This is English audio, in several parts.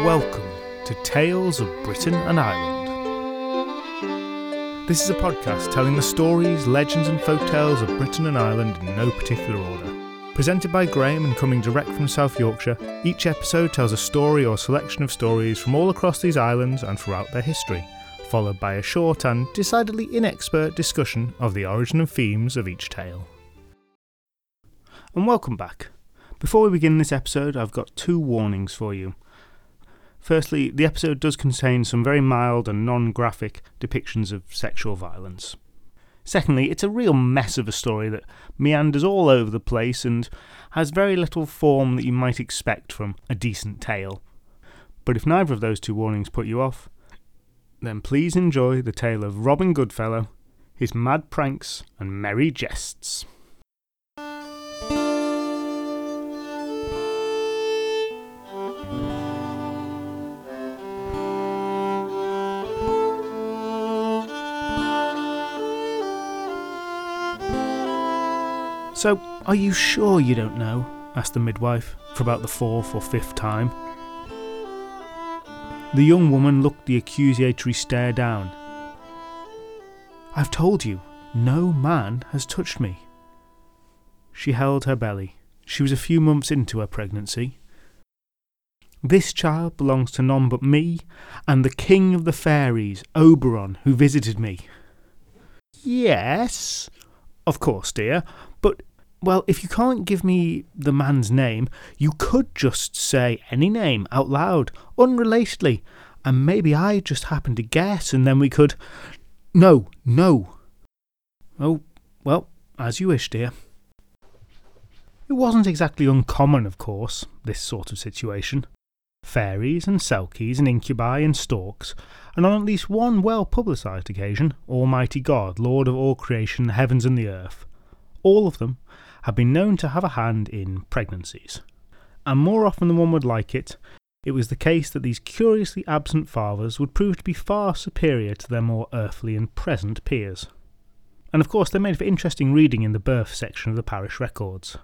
Welcome to Tales of Britain and Ireland. This is a podcast telling the stories, legends and folktales of Britain and Ireland in no particular order. Presented by Graham and coming direct from South Yorkshire, each episode tells a story or selection of stories from all across these islands and throughout their history, followed by a short and decidedly inexpert discussion of the origin and themes of each tale. And welcome back. Before we begin this episode, I've got two warnings for you. Firstly, the episode does contain some very mild and non-graphic depictions of sexual violence. Secondly, it's a real mess of a story that meanders all over the place and has very little form that you might expect from a decent tale. But if neither of those two warnings put you off, then please enjoy the tale of Robin Goodfellow, His Mad Pranks and Merry Jests. "So, are you sure you don't know?" asked the midwife, for about the fourth or fifth time. The young woman looked the accusatory stare down. "I've told you, no man has touched me." She held her belly. She was a few months into her pregnancy. "This child belongs to none but me and the king of the fairies, Oberon, who visited me." "Yes, of course, dear, but... well, if you can't give me the man's name, you could just say any name out loud, unrelatedly, and maybe I just happened to guess and then we could..." No. "Oh, well, as you wish, dear." It wasn't exactly uncommon, of course, this sort of situation. Fairies and selkies and incubi and storks, and on at least one well-publicised occasion, Almighty God, Lord of all creation, the heavens and the earth, all of them have been known to have a hand in pregnancies. And more often than one would like it was the case that these curiously absent fathers would prove to be far superior to their more earthly and present peers. And of course they made for interesting reading in the birth section of the parish records.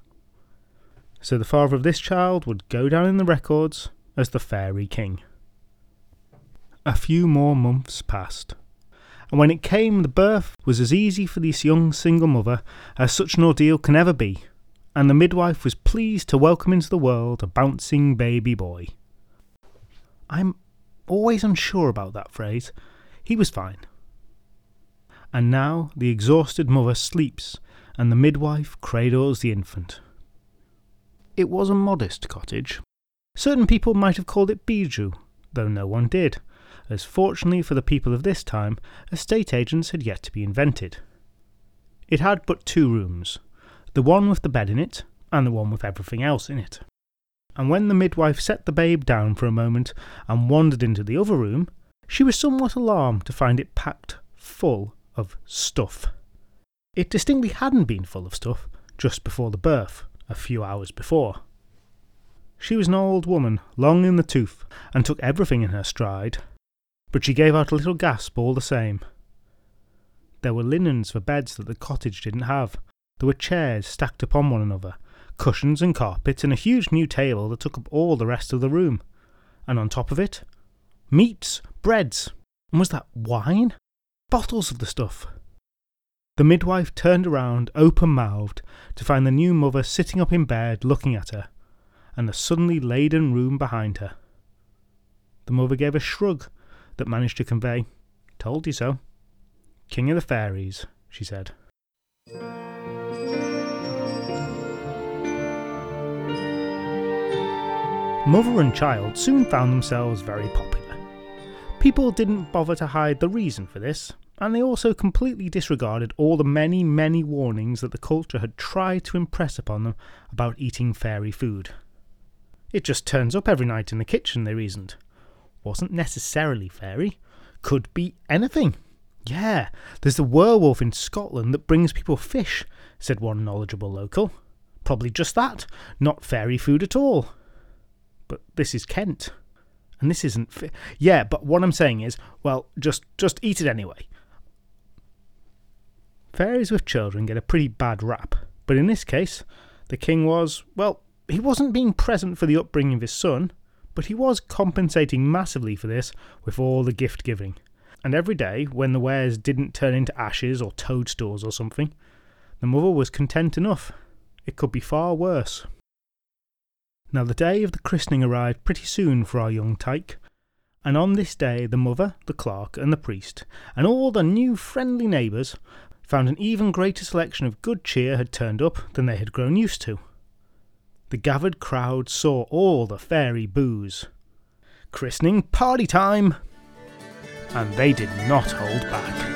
So the father of this child would go down in the records as the Fairy King. A few more months passed. And when it came, the birth was as easy for this young single mother as such an ordeal can ever be, and the midwife was pleased to welcome into the world a bouncing baby boy. I'm always unsure about that phrase. He was fine. And now the exhausted mother sleeps, and the midwife cradles the infant. It was a modest cottage. Certain people might have called it bijou, though no one did, as fortunately for the people of this time, estate agents had yet to be invented. It had but two rooms, the one with the bed in it, and the one with everything else in it. And when the midwife set the babe down for a moment and wandered into the other room, she was somewhat alarmed to find it packed full of stuff. It distinctly hadn't been full of stuff just before the birth, a few hours before. She was an old woman, long in the tooth, and took everything in her stride, but she gave out a little gasp all the same. There were linens for beds that the cottage didn't have. There were chairs stacked upon one another, cushions and carpets, and a huge new table that took up all the rest of the room. And on top of it, meats, breads, and was that wine? Bottles of the stuff. The midwife turned around, open-mouthed, to find the new mother sitting up in bed looking at her, and the suddenly laden room behind her. The mother gave a shrug that managed to convey, "Told you so. King of the fairies," she said. Mother and child soon found themselves very popular. People didn't bother to hide the reason for this, and they also completely disregarded all the many, many warnings that the culture had tried to impress upon them about eating fairy food. "It just turns up every night in the kitchen," they reasoned. "Wasn't necessarily fairy. Could be anything." "Yeah, there's the werewolf in Scotland that brings people fish," said one knowledgeable local. "Probably just that, not fairy food at all." "But this is Kent, and this isn't Yeah, but what I'm saying is, well, just eat it anyway." Fairies with children get a pretty bad rap, but in this case, the king was, well, He wasn't being present for the upbringing of his son, but he was compensating massively for this with all the gift-giving. And every day, when the wares didn't turn into ashes or toadstools or something, the mother was content enough. It could be far worse. Now the day of the christening arrived pretty soon for our young tyke, and on this day the mother, the clerk, and the priest, and all the new friendly neighbours, found an even greater selection of good cheer had turned up than they had grown used to. The gathered crowd saw all the fairy booze. Christening party time! And they did not hold back.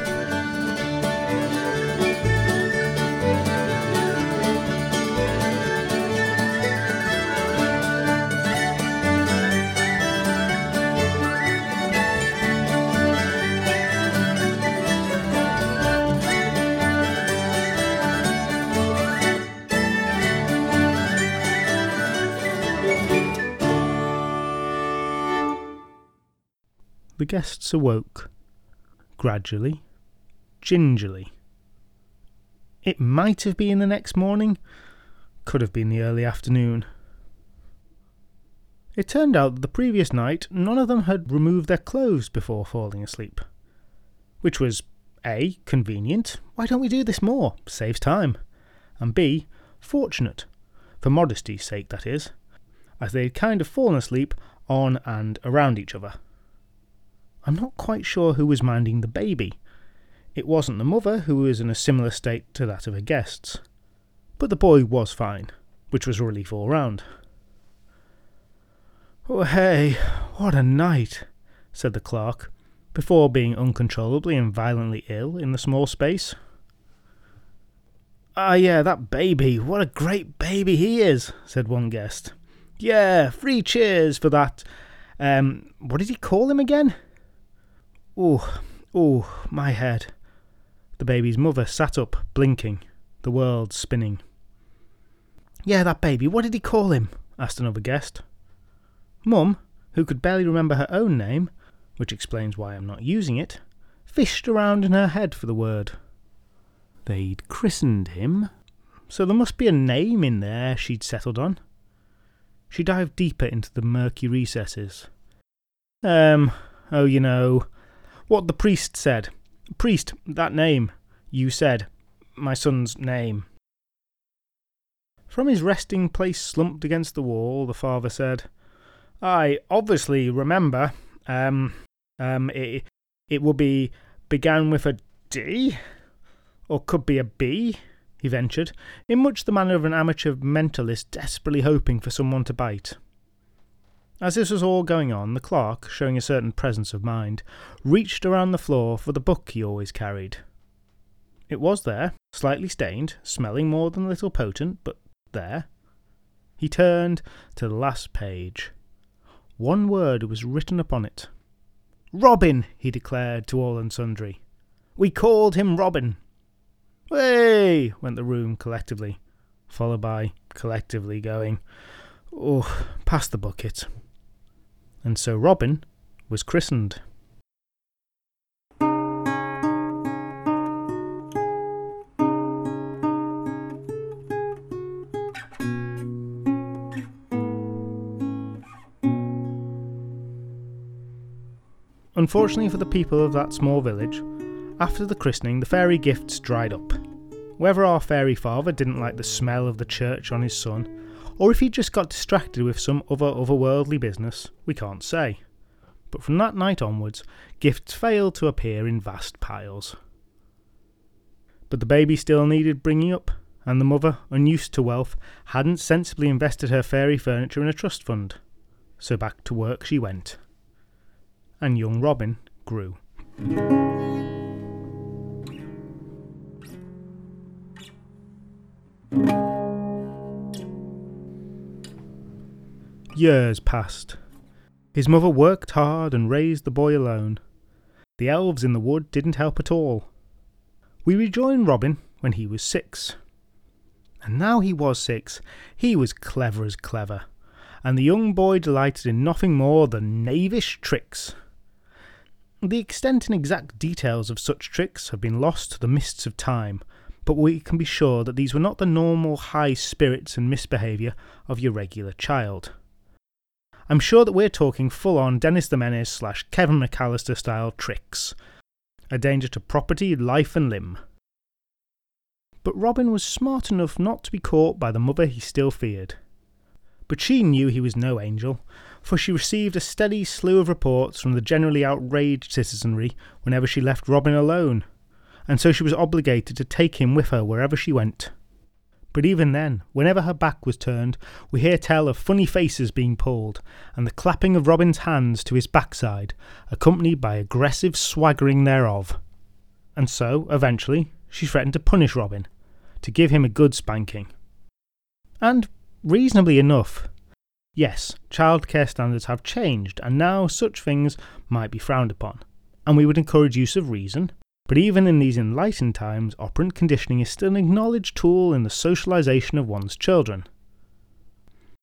The guests awoke, gradually, gingerly. It might have been the next morning, could have been the early afternoon. It turned out that the previous night none of them had removed their clothes before falling asleep. Which was A, convenient, why don't we do this more, saves time, and B, fortunate, for modesty's sake that is, as they had kind of fallen asleep on and around each other. I'm not quite sure who was minding the baby. It wasn't the mother, who was in a similar state to that of her guests. But the boy was fine, which was a relief all round. "Oh, hey, what a night," said the clerk, before being uncontrollably and violently ill in the small space. "Ah, yeah, that baby, what a great baby he is," said one guest. "Yeah, 3 cheers for that. What did he call him again? Oh, my head." The baby's mother sat up, blinking, the world spinning. "Yeah, that baby, what did he call him?" asked another guest. Mum, who could barely remember her own name, which explains why I'm not using it, fished around in her head for the word. They'd christened him, so there must be a name in there she'd settled on. She dived deeper into the murky recesses. What the priest said. "Priest, that name. You said, my son's name." From his resting place slumped against the wall, the father said, "I obviously remember. It would be began with a D, or could be a B," he ventured, in much the manner of an amateur mentalist desperately hoping for someone to bite. As this was all going on, the clerk, showing a certain presence of mind, reached around the floor for the book he always carried. It was there, slightly stained, smelling more than a little potent, but there. He turned to the last page. One word was written upon it. "Robin," he declared to all and sundry. "We called him Robin." "Way!" went the room collectively, followed by collectively going, "Oh, pass the bucket." And so Robin was christened. Unfortunately for the people of that small village, after the christening the fairy gifts dried up. Whether our fairy father didn't like the smell of the church on his son, or if he just got distracted with some other otherworldly business, we can't say. But from that night onwards, gifts failed to appear in vast piles. But the baby still needed bringing up, and the mother, unused to wealth, hadn't sensibly invested her fairy furniture in a trust fund. So back to work she went. And young Robin grew. Years passed. His mother worked hard and raised the boy alone. The elves in the wood didn't help at all. We rejoined Robin when he was 6. And now he was 6, he was clever as clever, and the young boy delighted in nothing more than knavish tricks. The extent and exact details of such tricks have been lost to the mists of time, but we can be sure that these were not the normal high spirits and misbehaviour of your regular child. I'm sure that we're talking full-on Dennis the Menace / Kevin McAllister style tricks. A danger to property, life and limb. But Robin was smart enough not to be caught by the mother he still feared. But she knew he was no angel, for she received a steady slew of reports from the generally outraged citizenry whenever she left Robin alone, and so she was obligated to take him with her wherever she went. But even then, whenever her back was turned, we hear tell of funny faces being pulled, and the clapping of Robin's hands to his backside, accompanied by aggressive swaggering thereof. And so, eventually, she threatened to punish Robin, to give him a good spanking. And, reasonably enough, yes, childcare standards have changed, and now such things might be frowned upon, and we would encourage use of reason, but even in these enlightened times, operant conditioning is still an acknowledged tool in the socialisation of one's children.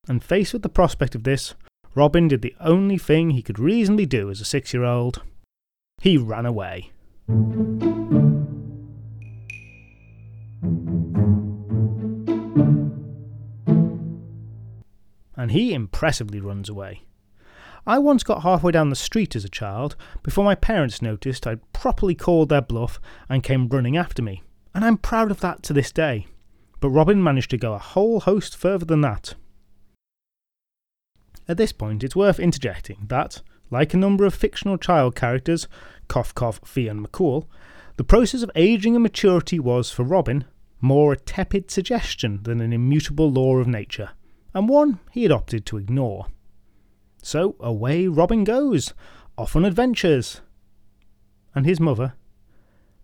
And faced with the prospect of this, Robin did the only thing he could reasonably do as a 6-year-old. He ran away. And he impressively runs away. I once got halfway down the street as a child before my parents noticed I'd properly called their bluff and came running after me, and I'm proud of that to this day. But Robin managed to go a whole host further than that. At this point, it's worth interjecting that, like a number of fictional child characters, cough cough, Fee and McCool, the process of ageing and maturity was, for Robin, more a tepid suggestion than an immutable law of nature, and one he had opted to ignore. So away Robin goes, off on adventures. And his mother,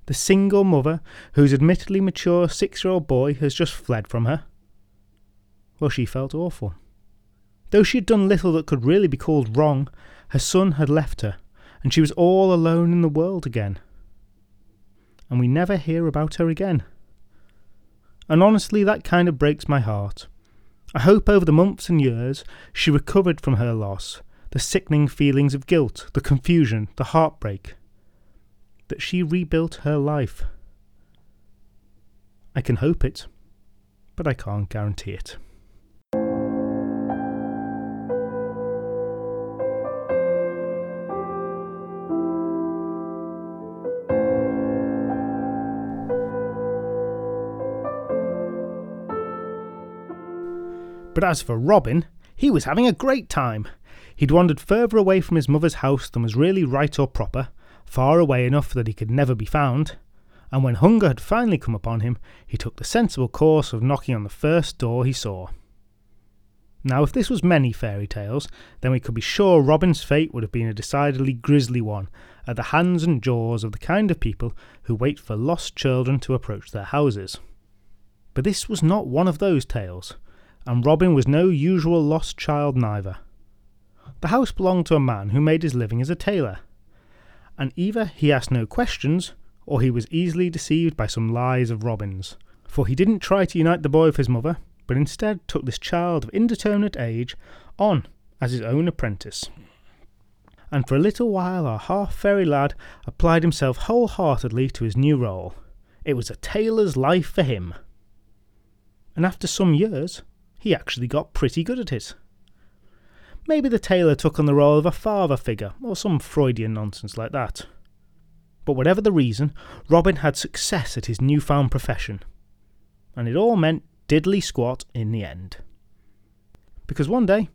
the single mother whose admittedly mature 6-year-old boy has just fled from her, well, she felt awful. Though she had done little that could really be called wrong, her son had left her, and she was all alone in the world again. And we never hear about her again. And honestly, that kind of breaks my heart. I hope over the months and years she recovered from her loss, the sickening feelings of guilt, the confusion, the heartbreak, that she rebuilt her life. I can hope it, but I can't guarantee it. But as for Robin, he was having a great time. He'd wandered further away from his mother's house than was really right or proper, far away enough that he could never be found, and when hunger had finally come upon him, he took the sensible course of knocking on the first door he saw. Now, if this was many fairy tales, then we could be sure Robin's fate would have been a decidedly grisly one, at the hands and jaws of the kind of people who wait for lost children to approach their houses. But this was not one of those tales, and Robin was no usual lost child neither. The house belonged to a man who made his living as a tailor, and either he asked no questions, or he was easily deceived by some lies of Robin's, for he didn't try to unite the boy with his mother, but instead took this child of indeterminate age on as his own apprentice. And for a little while our half-fairy lad applied himself wholeheartedly to his new role. It was a tailor's life for him. And after some years, he actually got pretty good at it. Maybe the tailor took on the role of a father figure, or some Freudian nonsense like that. But whatever the reason, Robin had success at his newfound profession. And it all meant diddly squat in the end. Because one day,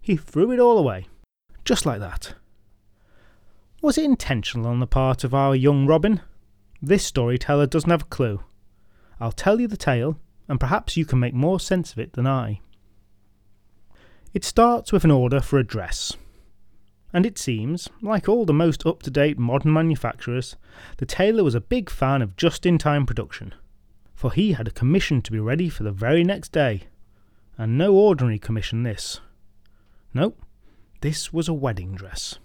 he threw it all away. Just like that. Was it intentional on the part of our young Robin? This storyteller doesn't have a clue. I'll tell you the tale, and perhaps you can make more sense of it than I. It starts with an order for a dress. And it seems, like all the most up-to-date modern manufacturers, the tailor was a big fan of just-in-time production, for he had a commission to be ready for the very next day. And no ordinary commission this. Nope, this was a wedding dress.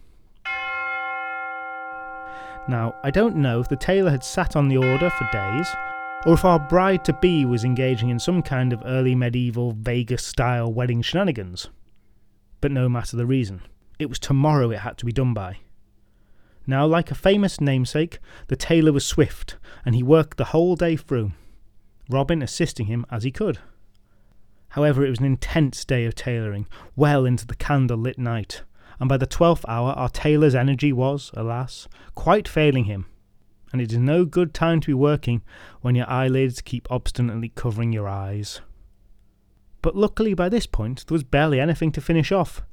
Now, I don't know if the tailor had sat on the order for days, or if our bride-to-be was engaging in some kind of early medieval Vegas-style wedding shenanigans. But no matter the reason, it was tomorrow it had to be done by. Now, like a famous namesake, the tailor was swift, and he worked the whole day through. Robin assisting him as he could. However, it was an intense day of tailoring, well into the candle-lit night, and by the 12th hour our tailor's energy was, alas, quite failing him, and it is no good time to be working when your eyelids keep obstinately covering your eyes. But luckily by this point there was barely anything to finish off,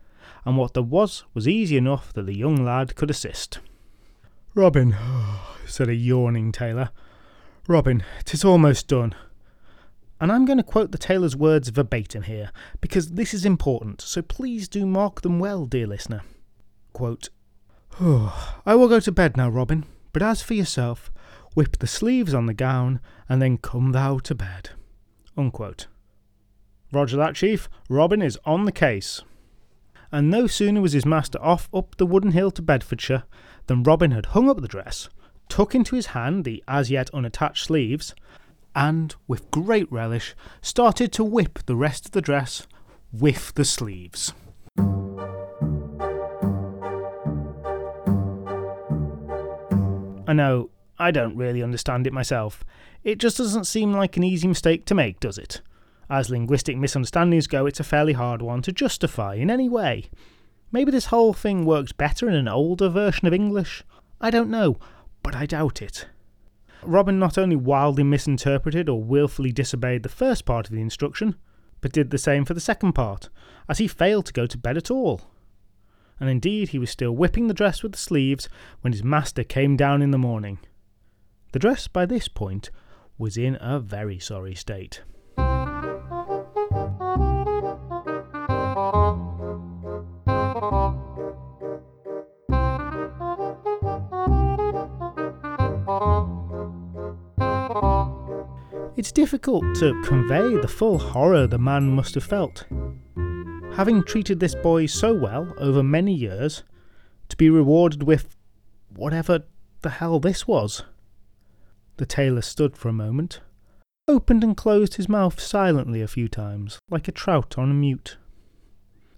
and what there was easy enough that the young lad could assist. "Robin," said a yawning tailor, "Robin, 'tis almost done." And I'm going to quote the tailor's words verbatim here, because this is important, so please do mark them well, dear listener. Quote, "I will go to bed now, Robin, but as for yourself, whip the sleeves on the gown, and then come thou to bed." Unquote. Roger that, Chief. Robin is on the case. And no sooner was his master off up the wooden hill to Bedfordshire than Robin had hung up the dress, took into his hand the as-yet unattached sleeves, and, with great relish, started to whip the rest of the dress with the sleeves. I know, I don't really understand it myself. It just doesn't seem like an easy mistake to make, does it? As linguistic misunderstandings go, it's a fairly hard one to justify in any way. Maybe this whole thing worked better in an older version of English? I don't know, but I doubt it. Robin not only wildly misinterpreted or willfully disobeyed the first part of the instruction, but did the same for the second part, as he failed to go to bed at all. And indeed he was still whipping the dress with the sleeves when his master came down in the morning. The dress by this point was in a very sorry state. It's difficult to convey the full horror the man must have felt. Having treated this boy so well over many years, to be rewarded with whatever the hell this was. The tailor stood for a moment, opened and closed his mouth silently a few times, like a trout on a mute.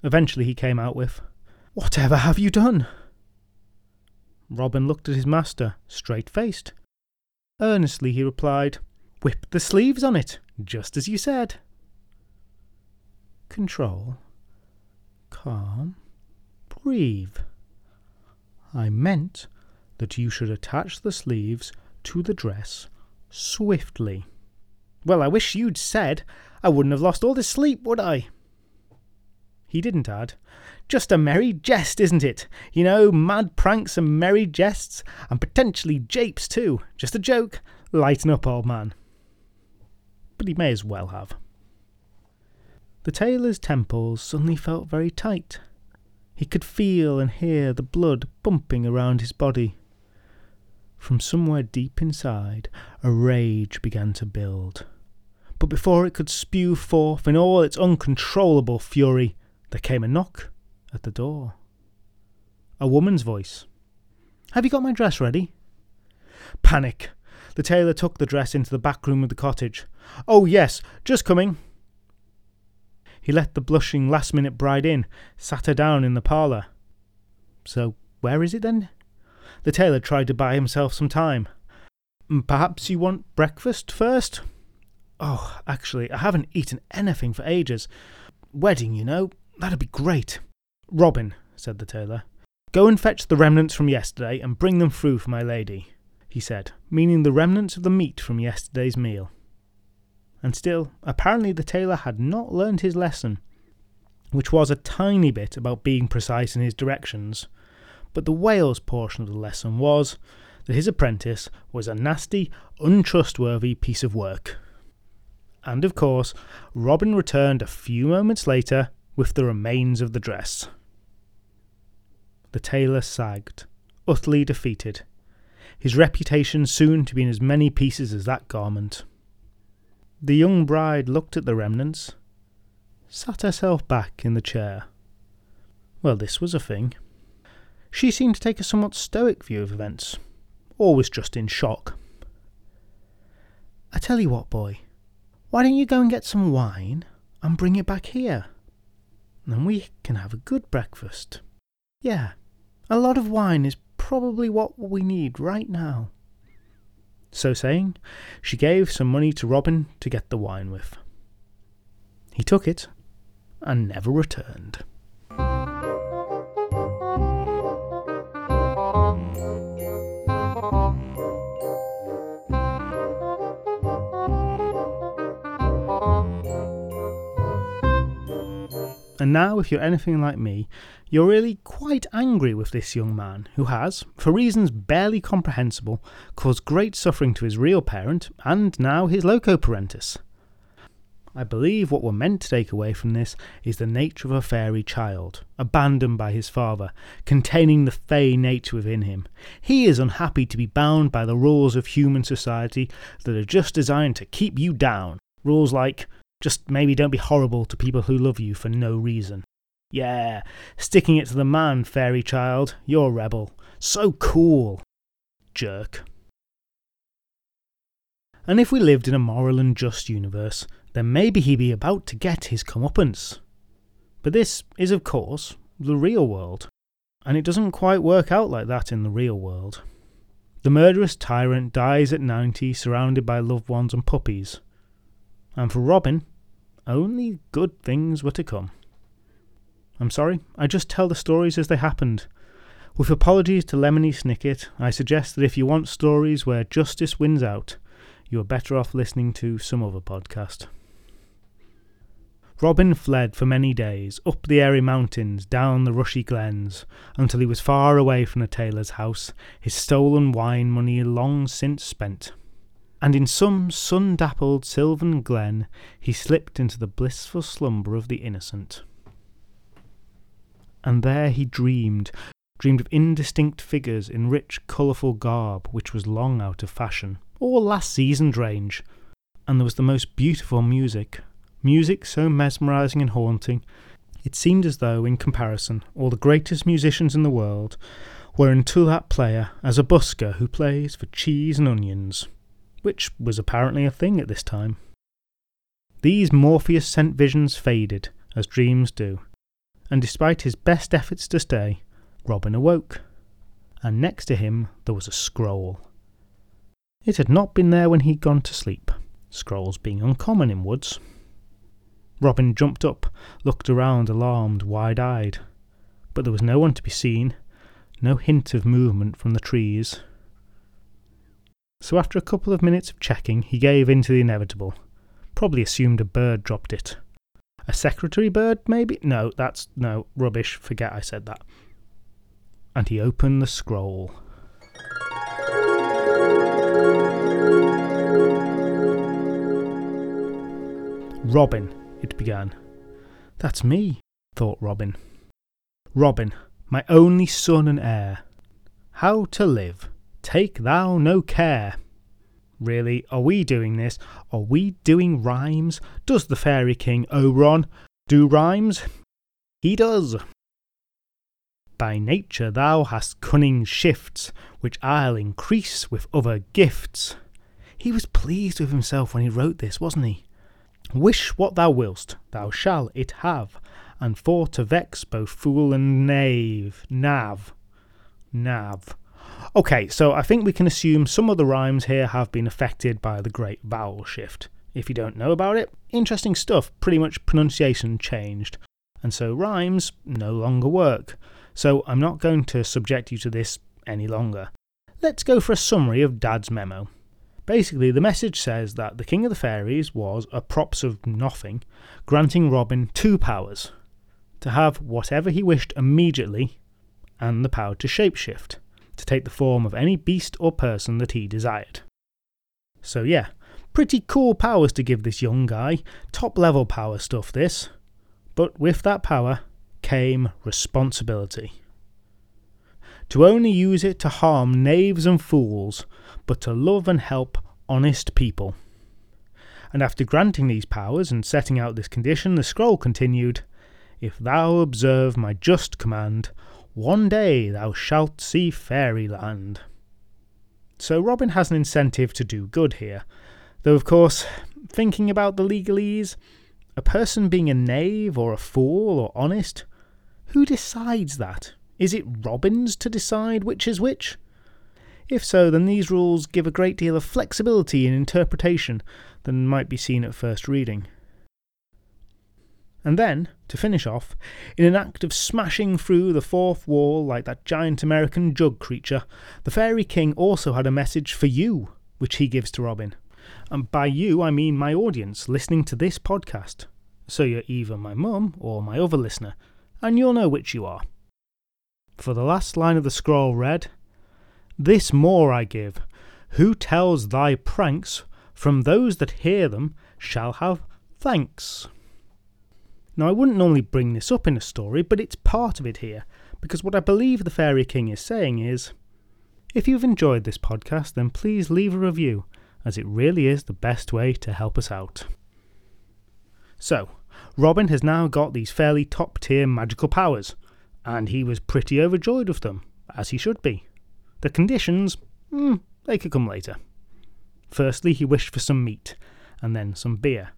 Eventually he came out with, "Whatever have you done?" Robin looked at his master, straight-faced. Earnestly he replied, "Whip the sleeves on it, just as you said." Control. Calm. Breathe. "I meant that you should attach the sleeves to the dress swiftly." "Well, I wish you'd said. I wouldn't have lost all this sleep, would I?" He didn't add, "Just a merry jest, isn't it? You know, mad pranks and merry jests, and potentially japes too. Just a joke. Lighten up, old man." But he may as well have. The tailor's temples suddenly felt very tight. He could feel and hear the blood bumping around his body. From somewhere deep inside, a rage began to build. But before it could spew forth in all its uncontrollable fury, there came a knock at the door. A woman's voice. "Have you got my dress ready?" Panic. The tailor took the dress into the back room of the cottage. "Oh yes, just coming." He let the blushing last-minute bride in, sat her down in the parlour. So where is it then? The tailor tried to buy himself some time. "Perhaps you want breakfast first?" "Oh, actually, I haven't eaten anything for ages. Wedding, you know, that'd be great." "Robin," said the tailor, "go and fetch the remnants from yesterday and bring them through for my lady," he said, meaning the remnants of the meat from yesterday's meal. And still, apparently the tailor had not learned his lesson, which was a tiny bit about being precise in his directions, but the Wales portion of the lesson was that his apprentice was a nasty, untrustworthy piece of work. And of course, Robin returned a few moments later with the remains of the dress. The tailor sagged, utterly defeated, his reputation soon to be in as many pieces as that garment. The young bride looked at the remnants, sat herself back in the chair. Well, this was a thing. She seemed to take a somewhat stoic view of events, or was just in shock. "I tell you what, boy, why don't you go and get some wine and bring it back here? Then we can have a good breakfast. Yeah, a lot of wine is probably what we need right now." So saying, she gave some money to Robin to get the wine with. He took it and never returned. And now, if you're anything like me, you're really quite angry with this young man who has, for reasons barely comprehensible, caused great suffering to his real parent and now his loco parentis. I believe what we're meant to take away from this is the nature of a fairy child, abandoned by his father, containing the fey nature within him. He is unhappy to be bound by the rules of human society that are just designed to keep you down. Rules like, just maybe don't be horrible to people who love you for no reason. Yeah, sticking it to the man, fairy child. You're a rebel. So cool. Jerk. And if we lived in a moral and just universe, then maybe he'd be about to get his comeuppance. But this is, of course, the real world. And it doesn't quite work out like that in the real world. The murderous tyrant dies at 90, surrounded by loved ones and puppies. And for Robin, only good things were to come. I'm sorry, I just tell the stories as they happened. With apologies to Lemony Snicket, I suggest that if you want stories where justice wins out, you are better off listening to some other podcast. Robin fled for many days, up the airy mountains, down the rushy glens, until he was far away from the tailor's house, his stolen wine money long since spent. And in some sun-dappled sylvan glen, he slipped into the blissful slumber of the innocent. And there he dreamed of indistinct figures in rich, colourful garb, which was long out of fashion, or last season's range. And there was the most beautiful music so mesmerising and haunting, it seemed as though, in comparison, all the greatest musicians in the world were unto that player as a busker who plays for cheese and onions, which was apparently a thing at this time. These Morpheus-sent visions faded, as dreams do, and despite his best efforts to stay, Robin awoke, and next to him there was a scroll. It had not been there when he'd gone to sleep, scrolls being uncommon in woods. Robin jumped up, looked around alarmed, wide-eyed, but there was no one to be seen, no hint of movement from the trees. So after a couple of minutes of checking, he gave in to the inevitable. Probably assumed a bird dropped it. A secretary bird, maybe? No, rubbish, forget I said that. And he opened the scroll. Robin, it began. That's me, thought Robin. Robin, my only son and heir. How to live. Take thou no care. Really, are we doing this? Are we doing rhymes? Does the fairy king Oberon do rhymes? He does. By nature thou hast cunning shifts, which I'll increase with other gifts. He was pleased with himself when he wrote this, wasn't he? Wish what thou willst, thou shall it have, and for to vex both fool and knave. Nav. Okay, so I think we can assume some of the rhymes here have been affected by the great vowel shift. If you don't know about it, interesting stuff, pretty much pronunciation changed. And so rhymes no longer work. So I'm not going to subject you to this any longer. Let's go for a summary of Dad's memo. Basically, the message says that the King of the Fairies was, a props of nothing, granting Robin two powers. To have whatever he wished immediately, and the power to shapeshift. To take the form of any beast or person that he desired. So yeah, pretty cool powers to give this young guy, top level power stuff this, but with that power came responsibility. To only use it to harm knaves and fools, but to love and help honest people. And after granting these powers and setting out this condition, the scroll continued, if thou observe my just command, one day thou shalt see fairyland. So Robin has an incentive to do good here, though of course, thinking about the legalese, a person being a knave or a fool or honest, who decides that? Is it Robin's to decide which is which? If so, then these rules give a great deal of flexibility in interpretation than might be seen at first reading. And then, to finish off, in an act of smashing through the fourth wall like that giant American jug creature, the Fairy King also had a message for you, which he gives to Robin. And by you, I mean my audience listening to this podcast. So you're either my mum or my other listener, and you'll know which you are. For the last line of the scroll read, "This more I give, who tells thy pranks, from those that hear them shall have thanks." Now, I wouldn't normally bring this up in a story, but it's part of it here, because what I believe the Fairy King is saying is, if you've enjoyed this podcast, then please leave a review, as it really is the best way to help us out. So, Robin has now got these fairly top-tier magical powers, and he was pretty overjoyed with them, as he should be. The conditions, they could come later. Firstly, he wished for some meat, and then some beer.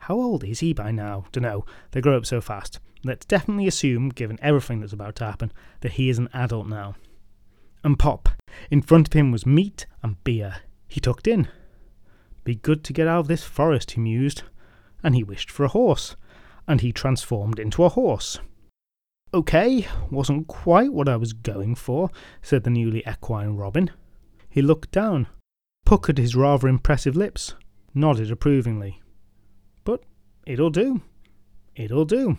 How old is he by now? Dunno, they grow up so fast. Let's definitely assume, given everything that's about to happen, that he is an adult now. And pop, in front of him was meat and beer. He tucked in. Be good to get out of this forest, he mused. And he wished for a horse. And he transformed into a horse. Okay, wasn't quite what I was going for, said the newly equine Robin. He looked down, puckered his rather impressive lips, nodded approvingly. But it'll do. It'll do.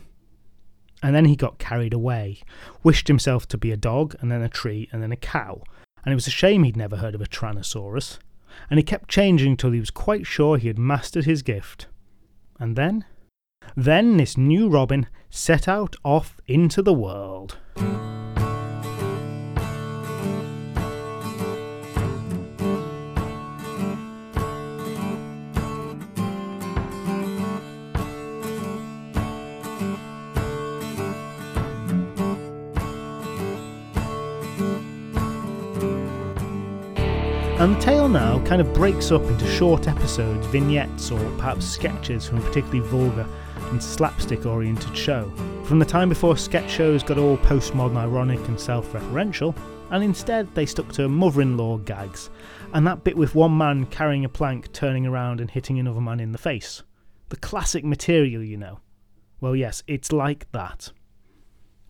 And then he got carried away, wished himself to be a dog, and then a tree, and then a cow. And it was a shame he'd never heard of a Tyrannosaurus. And he kept changing until he was quite sure he had mastered his gift. And then? Then this new Robin set out off into the world. And the tale now kind of breaks up into short episodes, vignettes, or perhaps sketches from a particularly vulgar and slapstick-oriented show. From the time before sketch shows got all postmodern, ironic and self-referential, and instead they stuck to mother-in-law gags, and that bit with one man carrying a plank, turning around and hitting another man in the face. The classic material, you know. Well, yes, it's like that.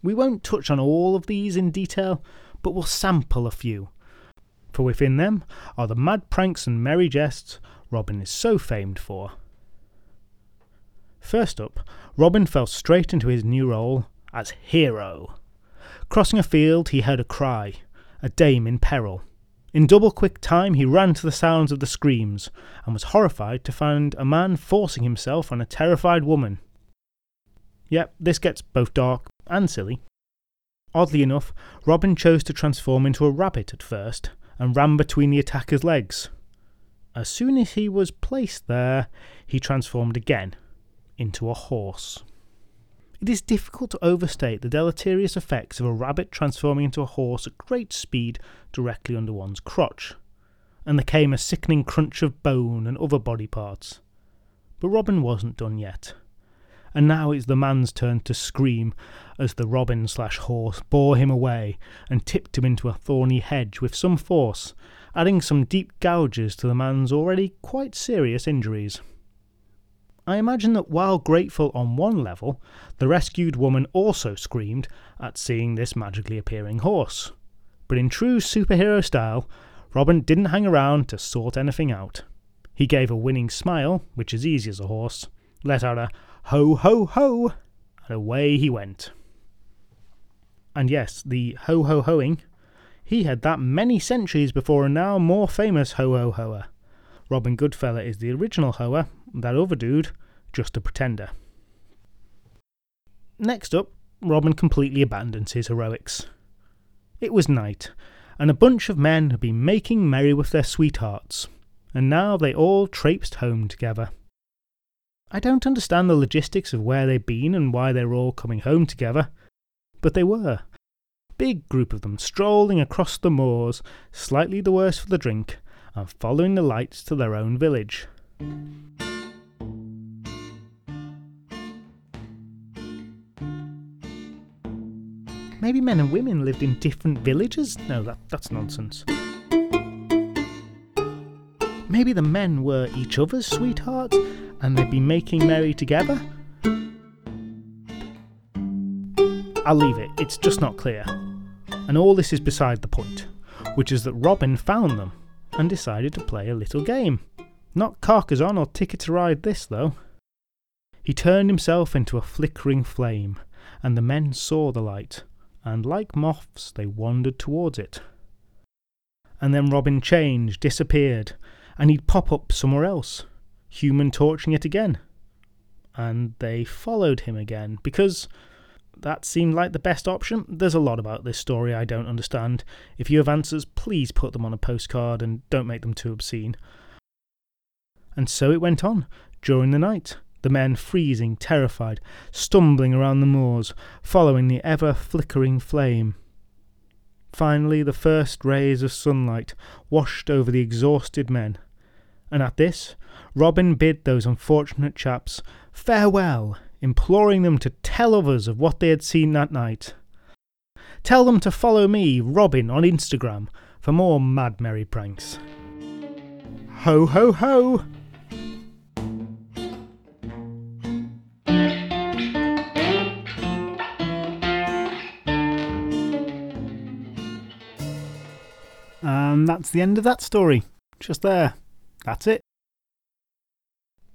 We won't touch on all of these in detail, but we'll sample a few. For within them are the mad pranks and merry jests Robin is so famed for. First up, Robin fell straight into his new role as hero. Crossing a field, he heard a cry, a dame in peril. In double quick time, he ran to the sounds of the screams and was horrified to find a man forcing himself on a terrified woman. Yep, this gets both dark and silly. Oddly enough, Robin chose to transform into a rabbit at first and ran between the attacker's legs. As soon as he was placed there, he transformed again into a horse. It is difficult to overstate the deleterious effects of a rabbit transforming into a horse at great speed directly under one's crotch, and there came a sickening crunch of bone and other body parts. But Robin wasn't done yet, and now it's the man's turn to scream as the Robin/horse bore him away and tipped him into a thorny hedge with some force, adding some deep gouges to the man's already quite serious injuries. I imagine that while grateful on one level, the rescued woman also screamed at seeing this magically appearing horse. But in true superhero style, Robin didn't hang around to sort anything out. He gave a winning smile, which is easy as a horse, let out a ho ho ho, and away he went. And yes, the ho ho hoing, he had that many centuries before a now more famous ho ho hoer. Robin Goodfellow is the original hoer, that other dude, just a pretender. Next up, Robin completely abandons his heroics. It was night, and a bunch of men had been making merry with their sweethearts, and now they all traipsed home together. I don't understand the logistics of where they'd been and why they were all coming home together, but they were. Big group of them strolling across the moors, slightly the worse for the drink, and following the lights to their own village. Maybe men and women lived in different villages? No, that's nonsense. Maybe the men were each other's sweethearts and they'd be making merry together? I'll leave it, it's just not clear. And all this is beside the point, which is that Robin found them and decided to play a little game. Not Carcassonne or Ticket to Ride this, though. He turned himself into a flickering flame, and the men saw the light, and like moths they wandered towards it. And then Robin changed, disappeared, and he'd pop up somewhere else, human torching it again. And they followed him again, because that seemed like the best option. There's a lot about this story I don't understand. If you have answers, please put them on a postcard and don't make them too obscene. And so it went on, during the night, the men freezing, terrified, stumbling around the moors, following the ever-flickering flame. Finally, the first rays of sunlight washed over the exhausted men, and at this, Robin bid those unfortunate chaps farewell, imploring them to tell others of what they had seen that night. Tell them to follow me, Robin, on Instagram, for more Mad Merry Pranks. Ho ho ho! And that's the end of that story. Just there. That's it.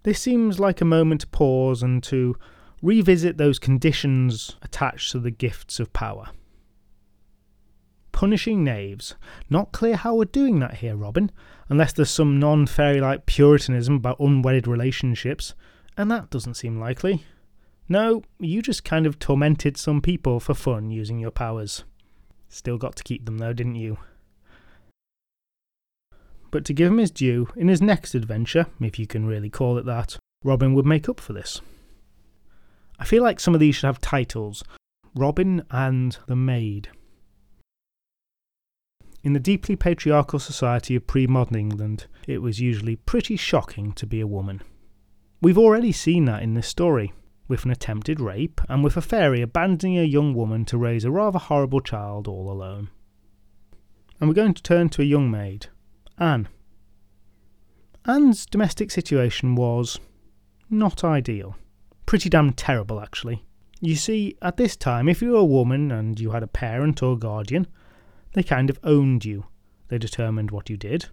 This seems like a moment to pause and to revisit those conditions attached to the gifts of power. Punishing knaves. Not clear how we're doing that here, Robin, unless there's some non-fairy-like puritanism about unwedded relationships, and that doesn't seem likely. No, you just kind of tormented some people for fun using your powers. Still got to keep them though, didn't you? But to give him his due, in his next adventure, if you can really call it that, Robin would make up for this. I feel like some of these should have titles. Robin and the Maid. In the deeply patriarchal society of pre-modern England, it was usually pretty shocking to be a woman. We've already seen that in this story, with an attempted rape and with a fairy abandoning a young woman to raise a rather horrible child all alone. And we're going to turn to a young maid. Anne. Anne's domestic situation was not ideal. Pretty damn terrible, actually. You see, at this time, if you were a woman and you had a parent or guardian, they kind of owned you. They determined what you did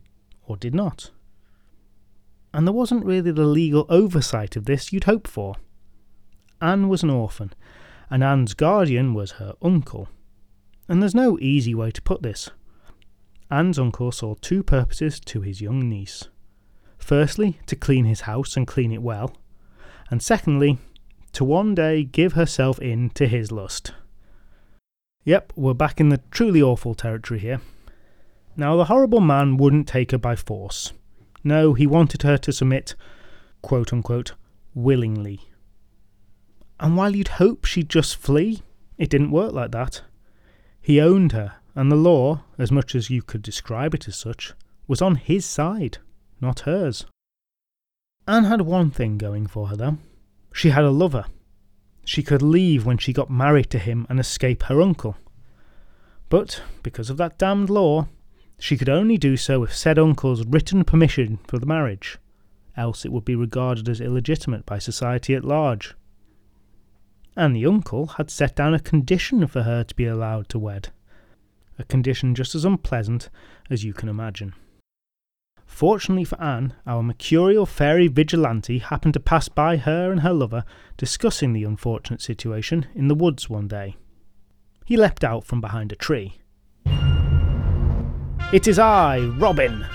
or did not. And there wasn't really the legal oversight of this you'd hope for. Anne was an orphan, and Anne's guardian was her uncle. And there's no easy way to put this. Anne's uncle saw two purposes to his young niece. Firstly, to clean his house and clean it well, and secondly, to one day give herself in to his lust. Yep, we're back in the truly awful territory here. Now, the horrible man wouldn't take her by force. No, he wanted her to submit, quote-unquote, willingly. And while you'd hope she'd just flee, it didn't work like that. He owned her. And the law, as much as you could describe it as such, was on his side, not hers. Anne had one thing going for her, though. She had a lover. She could leave when she got married to him and escape her uncle. But, because of that damned law, she could only do so with said uncle's written permission for the marriage, else it would be regarded as illegitimate by society at large. And the uncle had set down a condition for her to be allowed to wed. A condition just as unpleasant as you can imagine. Fortunately for Anne, our mercurial fairy vigilante happened to pass by her and her lover discussing the unfortunate situation in the woods one day. He leapt out from behind a tree. "It is I, Robin.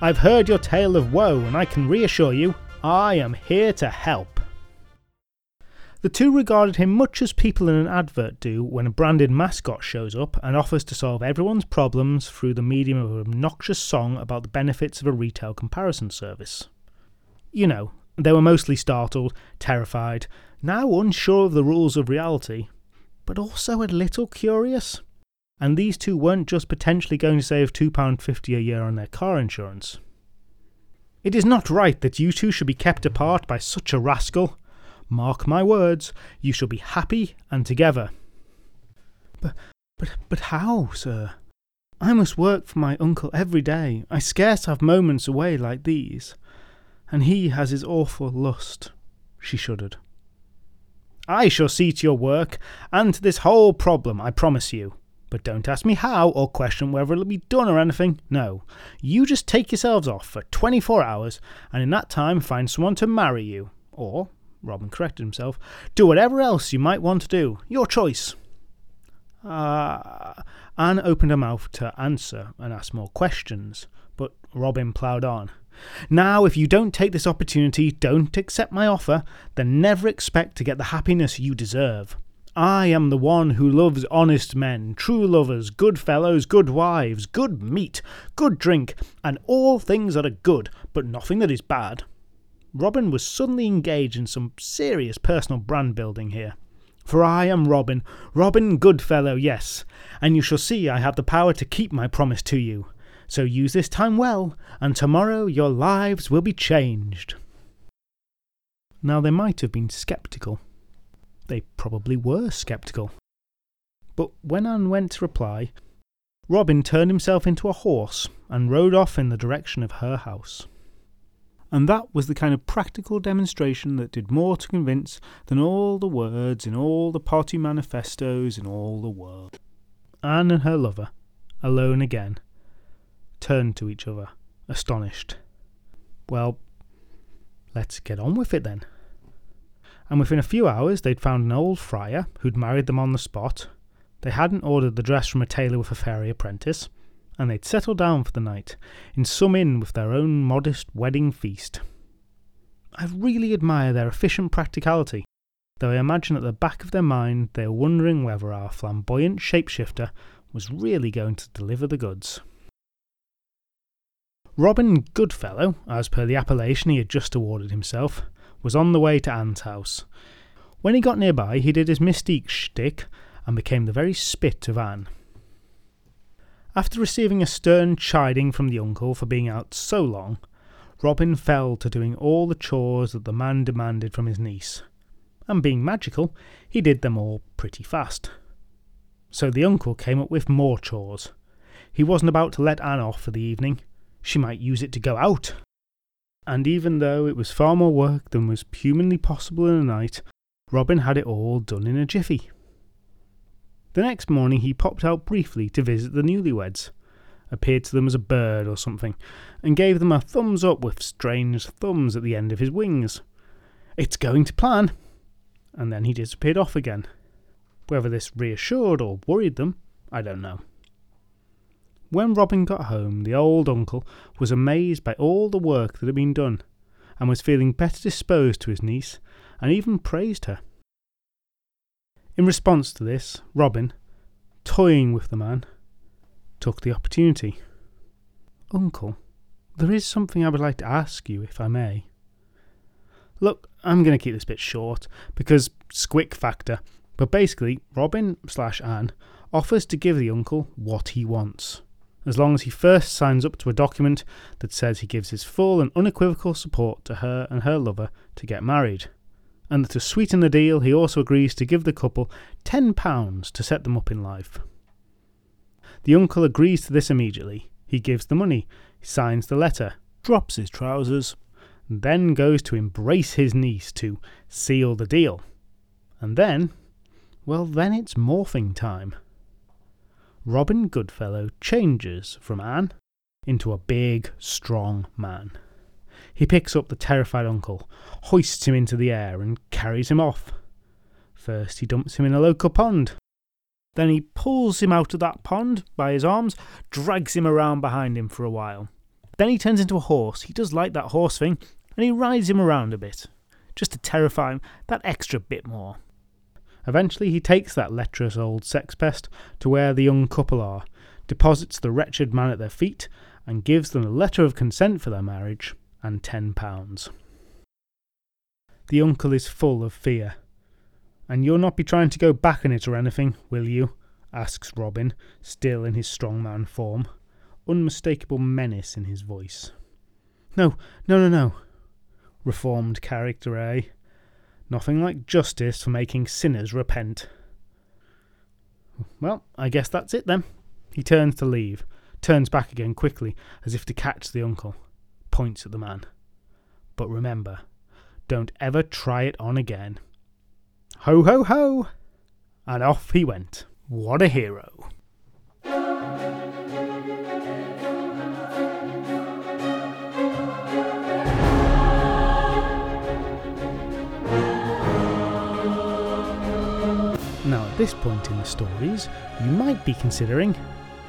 I've heard your tale of woe and I can reassure you, I am here to help." The two regarded him much as people in an advert do when a branded mascot shows up and offers to solve everyone's problems through the medium of an obnoxious song about the benefits of a retail comparison service. You know, they were mostly startled, terrified, now unsure of the rules of reality, but also a little curious. And these two weren't just potentially going to save £2.50 a year on their car insurance. "It is not right that you two should be kept apart by such a rascal. Mark my words, you shall be happy and together." But how, sir? I must work for my uncle every day. I scarce have moments away like these. And he has his awful lust." She shuddered. "I shall see to your work and to this whole problem, I promise you. But don't ask me how or question whether it'll be done or anything. No, you just take yourselves off for 24 hours and in that time find someone to marry you. Or," Robin corrected himself, "do whatever else you might want to do. Your choice." Anne opened her mouth to answer and ask more questions, but Robin ploughed on. "Now, if you don't take this opportunity, don't accept my offer, then never expect to get the happiness you deserve. I am the one who loves honest men, true lovers, good fellows, good wives, good meat, good drink, and all things that are good, but nothing that is bad." Robin was suddenly engaged in some serious personal brand building here. "For I am Robin, Robin Goodfellow, yes, and you shall see I have the power to keep my promise to you. So use this time well, and tomorrow your lives will be changed." Now, they might have been sceptical. They probably were sceptical. But when Anne went to reply, Robin turned himself into a horse and rode off in the direction of her house. And that was the kind of practical demonstration that did more to convince than all the words in all the party manifestos in all the world. Anne and her lover, alone again, turned to each other, astonished. Well, let's get on with it then. And within a few hours they'd found an old friar who'd married them on the spot, they hadn't ordered the dress from a tailor with a fairy apprentice, and they'd settled down for the night, in some inn with their own modest wedding feast. I really admire their efficient practicality, though I imagine at the back of their mind they were wondering whether our flamboyant shapeshifter was really going to deliver the goods. Robin Goodfellow, as per the appellation he had just awarded himself, was on the way to Anne's house. When he got nearby, he did his mystique shtick and became the very spit of Anne. After receiving a stern chiding from the uncle for being out so long, Robin fell to doing all the chores that the man demanded from his niece, and being magical, he did them all pretty fast. So the uncle came up with more chores. He wasn't about to let Anne off for the evening. She might use it to go out. And even though it was far more work than was humanly possible in a night, Robin had it all done in a jiffy. The next morning he popped out briefly to visit the newlyweds, appeared to them as a bird or something, and gave them a thumbs up with strange thumbs at the end of his wings. "It's going to plan!" And then he disappeared off again. Whether this reassured or worried them, I don't know. When Robin got home, the old uncle was amazed by all the work that had been done, and was feeling better disposed to his niece, and even praised her. In response to this, Robin, toying with the man, took the opportunity. "Uncle, there is something I would like to ask you, if I may." Look, I'm going to keep this bit short, because squick factor, but basically, Robin/Anne offers to give the uncle what he wants, as long as he first signs up to a document that says he gives his full and unequivocal support to her and her lover to get married, and that to sweeten the deal he also agrees to give the couple £10 to set them up in life. The uncle agrees to this immediately. He gives the money, signs the letter, drops his trousers, and then goes to embrace his niece to seal the deal. And then, well, then it's morphing time. Robin Goodfellow changes from Anne into a big, strong man. He picks up the terrified uncle, hoists him into the air and carries him off. First he dumps him in a local pond. Then he pulls him out of that pond by his arms, drags him around behind him for a while. Then he turns into a horse. He does like that horse thing, and he rides him around a bit, just to terrify him that extra bit more. Eventually he takes that lecherous old sex pest to where the young couple are, deposits the wretched man at their feet, and gives them a letter of consent for their marriage, and £10. The uncle is full of fear. "And you'll not be trying to go back on it or anything, will you?" asks Robin, still in his strongman form, unmistakable menace in his voice. No. Reformed character, eh? Nothing like justice for making sinners repent. Well, I guess that's it then. He turns to leave, turns back again quickly as if to catch the uncle, points at the man. But remember, don't ever try it on again. Ho ho ho! And off he went. What a hero! Now at this point in the stories, you might be considering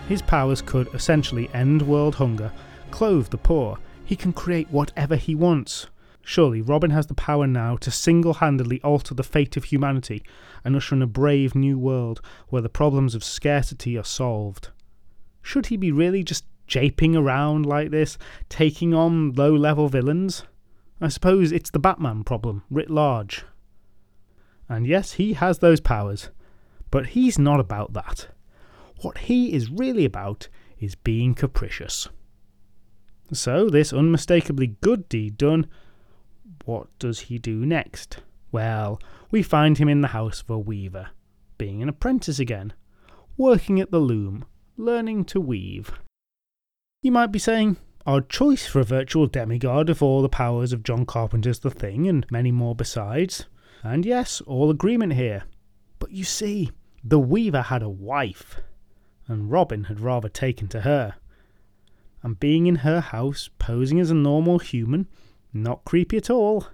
his powers could essentially end world hunger, clothe the poor, he can create whatever he wants. Surely Robin has the power now to single-handedly alter the fate of humanity and usher in a brave new world where the problems of scarcity are solved. Should he be really just japing around like this, taking on low-level villains? I suppose it's the Batman problem, writ large. And yes, he has those powers, but he's not about that. What he is really about is being capricious. So, this unmistakably good deed done, what does he do next? Well, we find him in the house of a weaver, being an apprentice again, working at the loom, learning to weave. You might be saying, odd choice for a virtual demigod of all the powers of John Carpenter's The Thing and many more besides. And yes, all agreement here. But you see, the weaver had a wife, and Robin had rather taken to her. And being in her house, posing as a normal human, not creepy at all.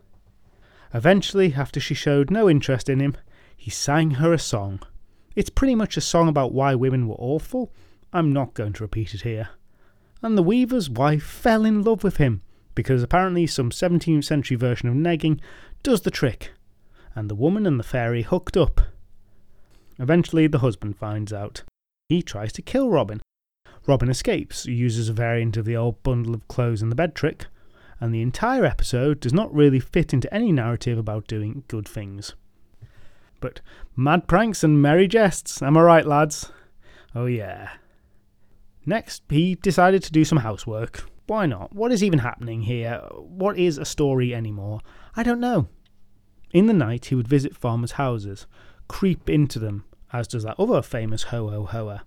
Eventually, after she showed no interest in him, he sang her a song. It's pretty much a song about why women were awful. I'm not going to repeat it here. And the weaver's wife fell in love with him, because apparently some 17th century version of negging does the trick. And the woman and the fairy hooked up. Eventually the husband finds out. He tries to kill Robin. Robin escapes, uses a variant of the old bundle of clothes and the bed trick, and the entire episode does not really fit into any narrative about doing good things. But mad pranks and merry jests, am I right, lads? Oh yeah. Next, he decided to do some housework. Why not? What is even happening here? What is a story anymore? I don't know. In the night, he would visit farmers' houses, creep into them, as does that other famous ho-ho-hoer.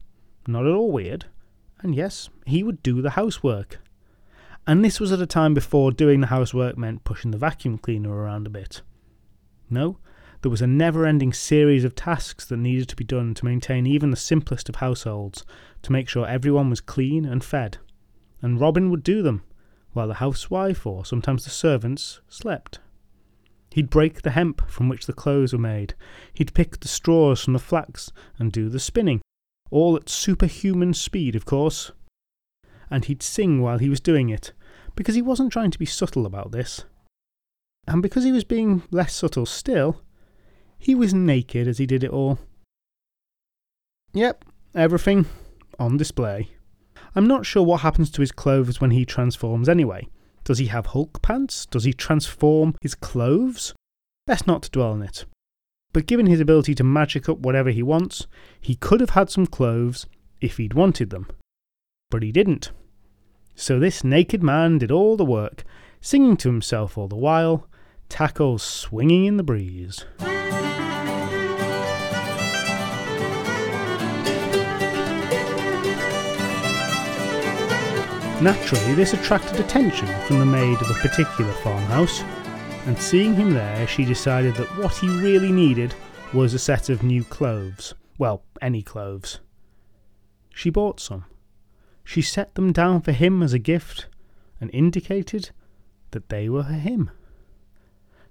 Not at all weird. And yes, he would do the housework. And this was at a time before doing the housework meant pushing the vacuum cleaner around a bit. No, there was a never-ending series of tasks that needed to be done to maintain even the simplest of households, to make sure everyone was clean and fed. And Robin would do them, while the housewife, or sometimes the servants, slept. He'd break the hemp from which the clothes were made. He'd pick the straws from the flax and do the spinning. All at superhuman speed, of course. And he'd sing while he was doing it, because he wasn't trying to be subtle about this. And because he was being less subtle still, he was naked as he did it all. Yep, everything on display. I'm not sure what happens to his clothes when he transforms anyway. Does he have Hulk pants? Does he transform his clothes? Best not to dwell on it. But given his ability to magic up whatever he wants, he could have had some clothes if he'd wanted them. But he didn't. So this naked man did all the work, singing to himself all the while, tackles swinging in the breeze. Naturally, this attracted attention from the maid of a particular farmhouse, and seeing him there, she decided that what he really needed was a set of new clothes. Well, any clothes. She bought some. She set them down for him as a gift, and indicated that they were for him.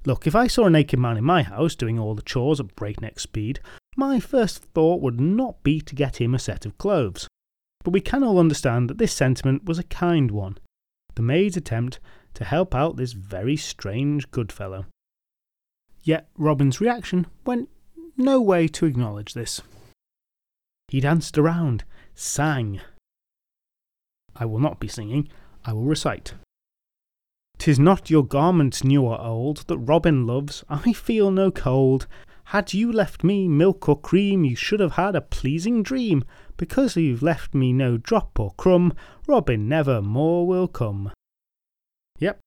Look, if I saw a naked man in my house doing all the chores at breakneck speed, my first thought would not be to get him a set of clothes. But we can all understand that this sentiment was a kind one, the maid's attempt to help out this very strange Goodfellow. Yet Robin's reaction went no way to acknowledge this. He danced around, sang. I will not be singing, I will recite. 'Tis not your garments new or old that Robin loves, I feel no cold. Had you left me milk or cream, you should have had a pleasing dream. Because you've left me no drop or crumb, Robin never more will come. Yep.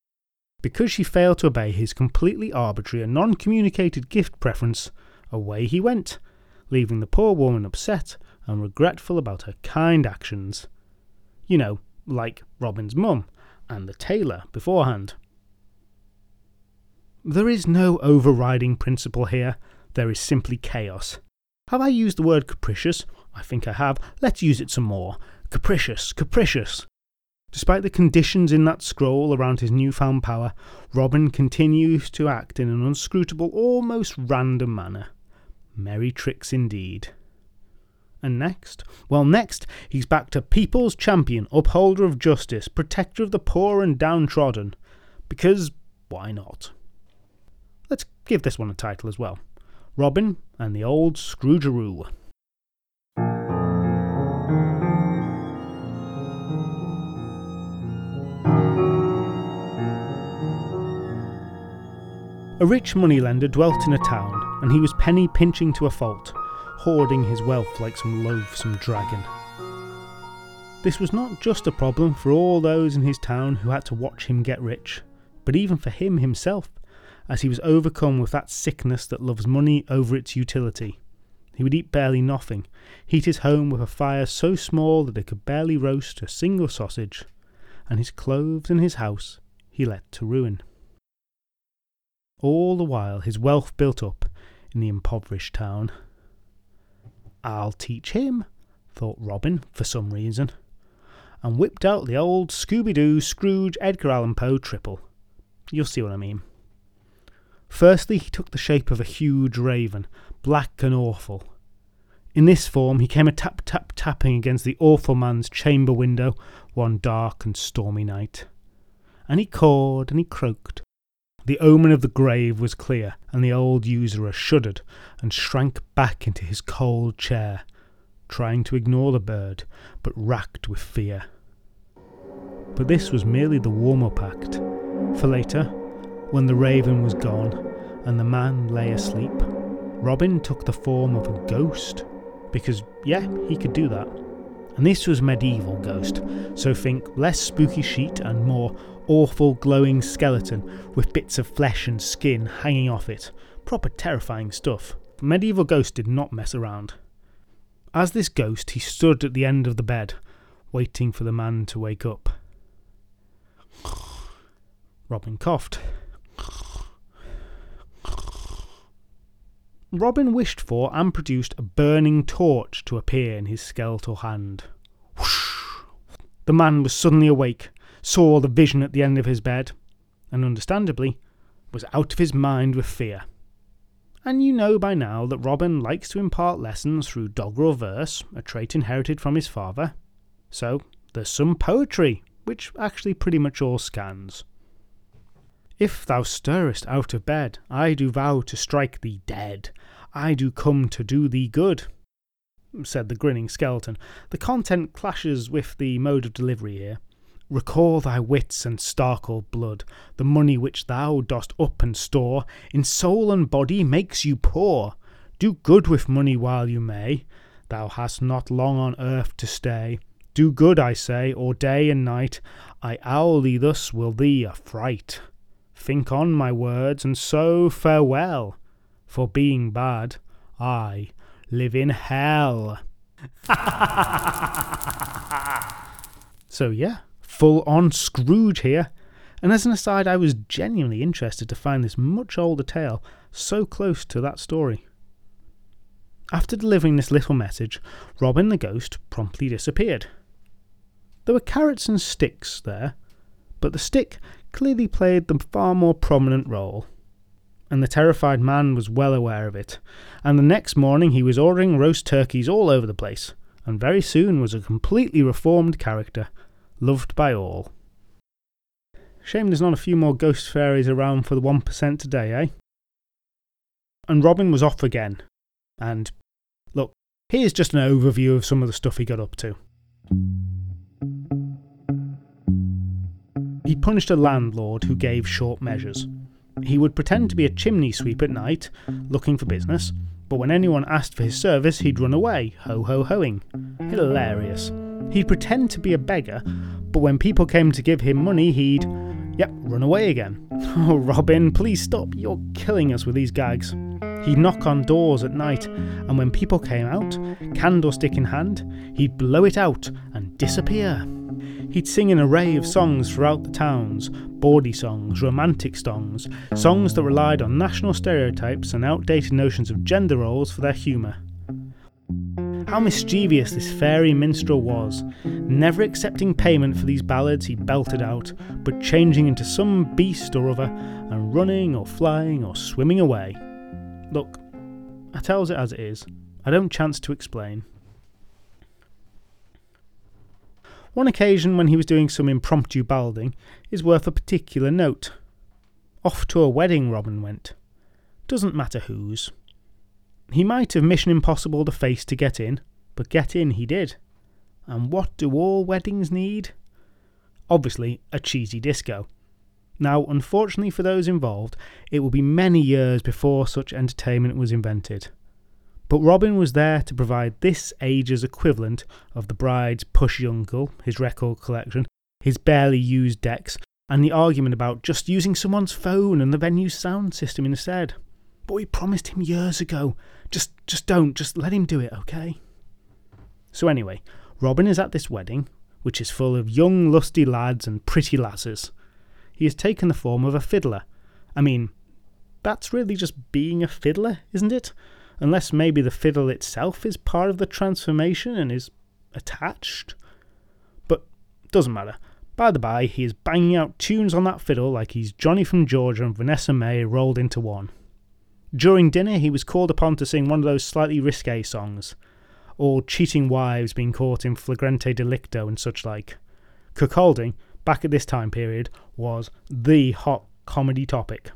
Because she failed to obey his completely arbitrary and non-communicated gift preference, away he went, leaving the poor woman upset and regretful about her kind actions. you know, like Robin's mum and the tailor beforehand. There is no overriding principle here, there is simply chaos. Have I used the word capricious? I think I have. Let's use it some more. Capricious, capricious. Despite the conditions in that scroll around his newfound power, Robin continues to act in an unscrutable, almost random manner. Merry tricks indeed. And next? Well, next, he's back to people's champion, upholder of justice, protector of the poor and downtrodden. Because, why not? Let's give this one a title as well. Robin and the Old Scroogeroo. A rich moneylender dwelt in a town, and he was penny-pinching to a fault, hoarding his wealth like some loathsome dragon. This was not just a problem for all those in his town who had to watch him get rich, but even for him himself, as he was overcome with that sickness that loves money over its utility. He would eat barely nothing, heat his home with a fire so small that it could barely roast a single sausage, and his clothes and his house he let to ruin. All the while his wealth built up in the impoverished town. "I'll teach him," thought Robin for some reason, and whipped out the old Scooby-Doo Scrooge Edgar Allan Poe triple. You'll see what I mean. Firstly, he took the shape of a huge raven, black and awful. In this form he came a tap-tap-tapping against the awful man's chamber window one dark and stormy night. And he cawed and he croaked. The omen of the grave was clear, and the old usurer shuddered and shrank back into his cold chair, trying to ignore the bird, but racked with fear. But this was merely the warm-up act, for later, when the raven was gone and the man lay asleep, Robin took the form of a ghost, because, yeah, he could do that. And this was medieval ghost, so think less spooky sheet and more awful glowing skeleton with bits of flesh and skin hanging off it. Proper terrifying stuff. Medieval ghost did not mess around. As this ghost, he stood at the end of the bed, waiting for the man to wake up. Robin coughed. Robin wished for and produced a burning torch to appear in his skeletal hand. The man was suddenly awake, saw the vision at the end of his bed, and understandably, was out of his mind with fear. And you know by now that Robin likes to impart lessons through doggerel verse, a trait inherited from his father. So, there's some poetry, which actually pretty much all scans. "If thou stirrest out of bed, I do vow to strike thee dead. I do come to do thee good," said the grinning skeleton. The content clashes with the mode of delivery here. "Recall thy wits and stark-old blood. The money which thou dost up and store in soul and body makes you poor. Do good with money while you may. Thou hast not long on earth to stay. Do good, I say, or day and night. I hourly thus will thee affright. Think on my words, and so farewell, for being bad, I live in hell." So yeah, full-on Scrooge here, and as an aside, I was genuinely interested to find this much older tale so close to that story. After delivering this little message, Robin the ghost promptly disappeared. There were carrots and sticks there, but the stick clearly played the far more prominent role, and the terrified man was well aware of it, and the next morning he was ordering roast turkeys all over the place, and very soon was a completely reformed character, loved by all. Shame there's not a few more ghost fairies around for the 1% today, eh? And Robin was off again, and look, here's just an overview of some of the stuff he got up to. He punished a landlord who gave short measures. He would pretend to be a chimney sweep at night, looking for business, but when anyone asked for his service he'd run away, ho-ho-hoing. Hilarious. He'd pretend to be a beggar, but when people came to give him money he'd, yep, run away again. "Oh Robin, please stop, you're killing us with these gags." He'd knock on doors at night, and when people came out, candlestick in hand, he'd blow it out and disappear. He'd sing an array of songs throughout the towns, bawdy songs, romantic songs, songs that relied on national stereotypes and outdated notions of gender roles for their humour. How mischievous this fairy minstrel was, never accepting payment for these ballads he belted out, but changing into some beast or other and running or flying or swimming away. Look, I tells it as it is, I don't chance to explain. One occasion when he was doing some impromptu ballading is worth a particular note. Off to a wedding Robin went. Doesn't matter whose. He might have Mission Impossible the face to get in, but get in he did. And what do all weddings need? Obviously, a cheesy disco. Now, unfortunately for those involved, it will be many years before such entertainment was invented. But Robin was there to provide this age's equivalent of the bride's pushy uncle, his record collection, his barely used decks, and the argument about just using someone's phone and the venue's sound system instead. But we promised him years ago. Just let him do it, okay? So anyway, Robin is at this wedding, which is full of young lusty lads and pretty lasses. He has taken the form of a fiddler. I mean, that's really just being a fiddler, isn't it? Unless maybe the fiddle itself is part of the transformation and is attached. But doesn't matter. By the by, he is banging out tunes on that fiddle like he's Johnny from Georgia and Vanessa Mae rolled into one. During dinner, he was called upon to sing one of those slightly risque songs. All cheating wives being caught in flagrante delicto and such like. Cuckolding, back at this time period, was the hot comedy topic.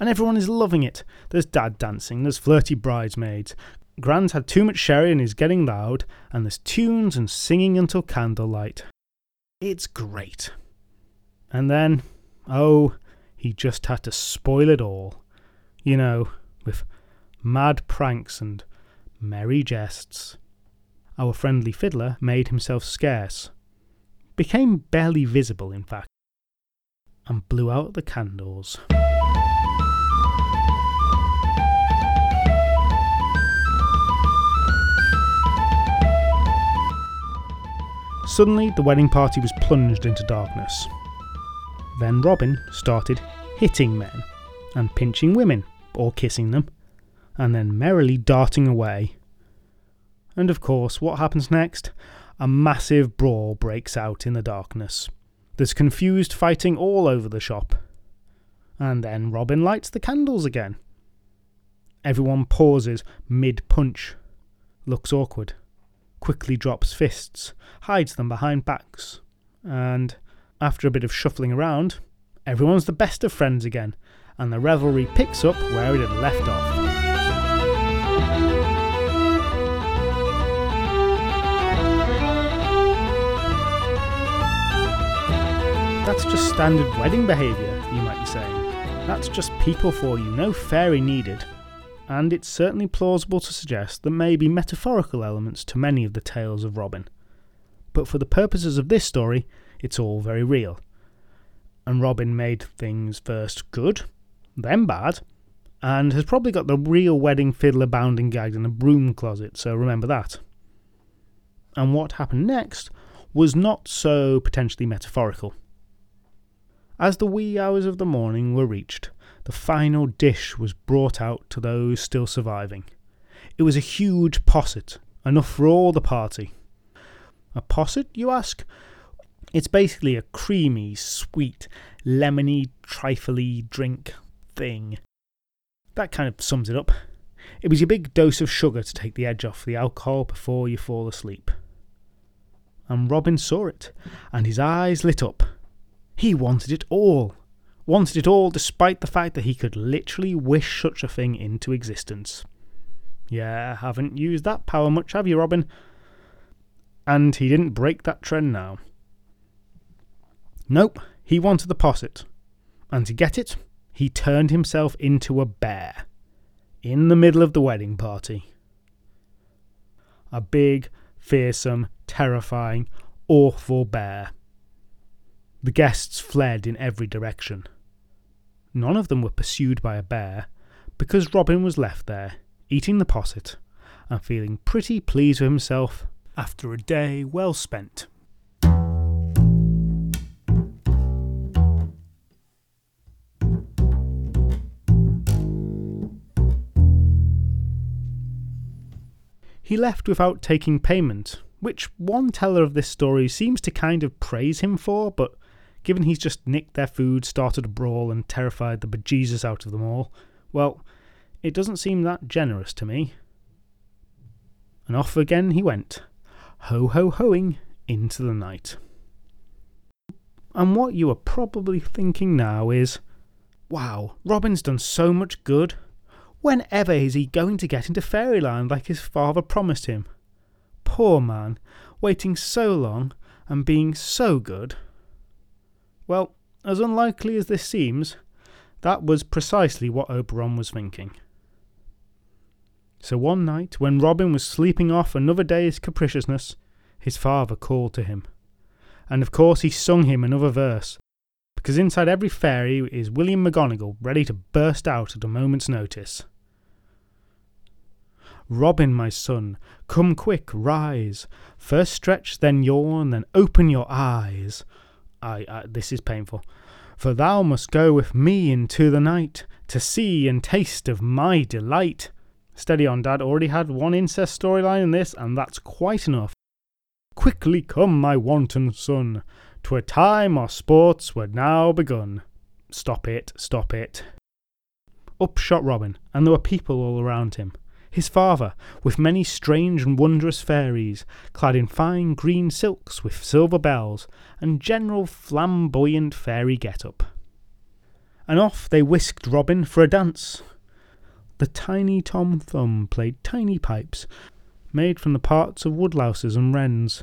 And everyone is loving it. There's dad dancing, there's flirty bridesmaids, Gran's had too much sherry and is getting loud, and there's tunes and singing until candlelight. It's great. And then, oh, he just had to spoil it all. You know, with mad pranks and merry jests. Our friendly fiddler made himself scarce, became barely visible in fact, and blew out the candles. Suddenly, the wedding party was plunged into darkness. Then Robin started hitting men, and pinching women, or kissing them, and then merrily darting away. And of course, what happens next? A massive brawl breaks out in the darkness. There's confused fighting all over the shop. And then Robin lights the candles again. Everyone pauses mid-punch, looks awkward, quickly drops fists, hides them behind backs, and, after a bit of shuffling around, everyone's the best of friends again, and the revelry picks up where it had left off. That's just standard wedding behaviour, you might be saying. That's just people for you, no fairy needed. And it's certainly plausible to suggest there may be metaphorical elements to many of the tales of Robin. But for the purposes of this story, it's all very real. And Robin made things first good, then bad, and has probably got the real wedding fiddler bound and gagged in a broom closet, so remember that. And what happened next was not so potentially metaphorical. As the wee hours of the morning were reached, the final dish was brought out to those still surviving. It was a huge posset, enough for all the party. A posset, you ask? It's basically a creamy, sweet, lemony, trifly drink thing. That kind of sums it up. It was your big dose of sugar to take the edge off the alcohol before you fall asleep. And Robin saw it, and his eyes lit up. He wanted it all. Wanted it all despite the fact that he could literally wish such a thing into existence. Yeah, haven't used that power much, have you, Robin? And he didn't break that trend now. Nope, he wanted the posset. And to get it, he turned himself into a bear. In the middle of the wedding party. A big, fearsome, terrifying, awful bear. The guests fled in every direction. None of them were pursued by a bear, because Robin was left there, eating the posset, and feeling pretty pleased with himself after a day well spent. he left without taking payment, which one teller of this story seems to kind of praise him for, but given he's just nicked their food, started a brawl and terrified the bejesus out of them all, well, it doesn't seem that generous to me. And off again he went, ho-ho-hoing into the night. And what you are probably thinking now is, wow, Robin's done so much good. Whenever is he going to get into fairyland like his father promised him? Poor man, waiting so long and being so good. Well, as unlikely as this seems, that was precisely what Oberon was thinking. So one night, when Robin was sleeping off another day's capriciousness, his father called to him. And of course he sung him another verse, because inside every fairy is William McGonagall ready to burst out at a moment's notice. Robin, my son, come quick, rise. First stretch, then yawn, then open your eyes. This is painful. For thou must go with me into the night, to see and taste of my delight. Steady on, Dad. Already had one incest storyline in this, and that's quite enough. Quickly come, my wanton son. 'Twere time our sports were now begun. Stop it. Up shot Robin, and there were people all around him. His father, with many strange and wondrous fairies, clad in fine green silks with silver bells, and general flamboyant fairy get-up. And off they whisked Robin for a dance. The tiny Tom Thumb played tiny pipes, made from the parts of woodlouses and wrens,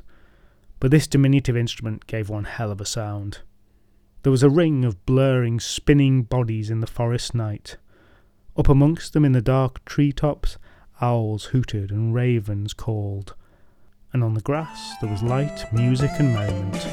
but this diminutive instrument gave one hell of a sound. There was a ring of blurring, spinning bodies in the forest night. Up amongst them in the dark treetops, owls hooted and ravens called, and on the grass there was light, music and merriment.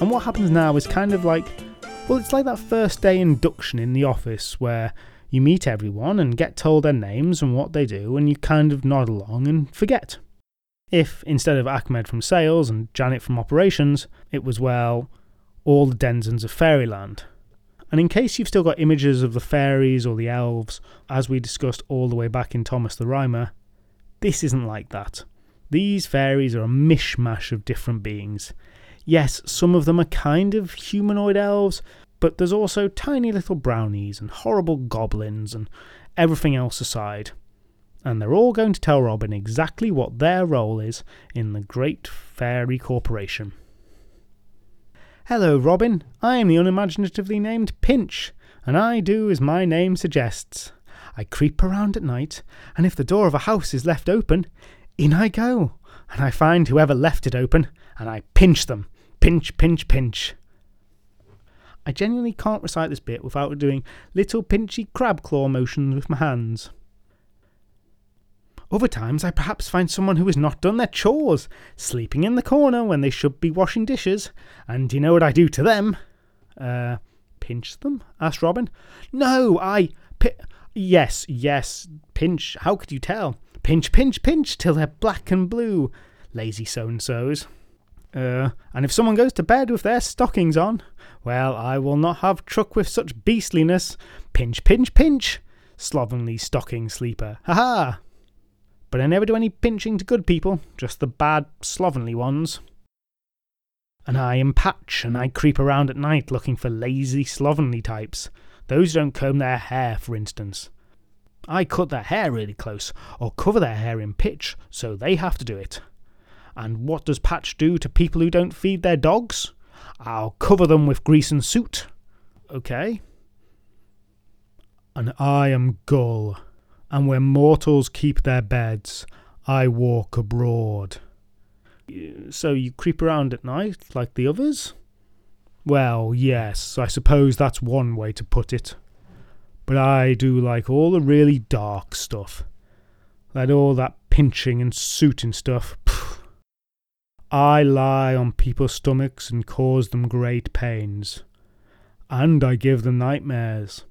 And what happens now is kind of like, well, it's like that first day induction in the office where you meet everyone and get told their names and what they do, and you kind of nod along and forget. If, instead of Ahmed from sales and Janet from operations, it was, well, all the denizens of fairyland. And in case you've still got images of the fairies or the elves, as we discussed all the way back in Thomas the Rhymer, this isn't like that. These fairies are a mishmash of different beings. Yes, some of them are kind of humanoid elves, but there's also tiny little brownies and horrible goblins and everything else aside. And they're all going to tell Robin exactly what their role is in the great fairy corporation. Hello, Robin. I am the unimaginatively named Pinch, and I do as my name suggests. I creep around at night, and if the door of a house is left open, in I go, and I find whoever left it open, and I pinch them. Pinch, pinch, pinch. I genuinely can't recite this bit without doing little pinchy crab claw motions with my hands. Other times I perhaps find someone who has not done their chores, sleeping in the corner when they should be washing dishes, and do you know what I do to them? Pinch them? Asked Robin. No, Yes, pinch. How could you tell? Pinch, pinch, pinch, till they're black and blue. Lazy so-and-sos. And if someone goes to bed with their stockings on, well, I will not have truck with such beastliness. Pinch, pinch, pinch, slovenly stocking sleeper. Ha ha! But I never do any pinching to good people, just the bad, slovenly ones. And I am Patch, and I creep around at night looking for lazy, slovenly types. Those who don't comb their hair, for instance. I cut their hair really close, or cover their hair in pitch, so they have to do it. And what does Patch do to people who don't feed their dogs? I'll cover them with grease and soot. Okay. And I am Gull, and where mortals keep their beds, I walk abroad. So you creep around at night like the others? Well, yes, I suppose that's one way to put it. But I do like all the really dark stuff. Like all that pinching and sooting stuff. I lie on people's stomachs and cause them great pains. And I give them nightmares.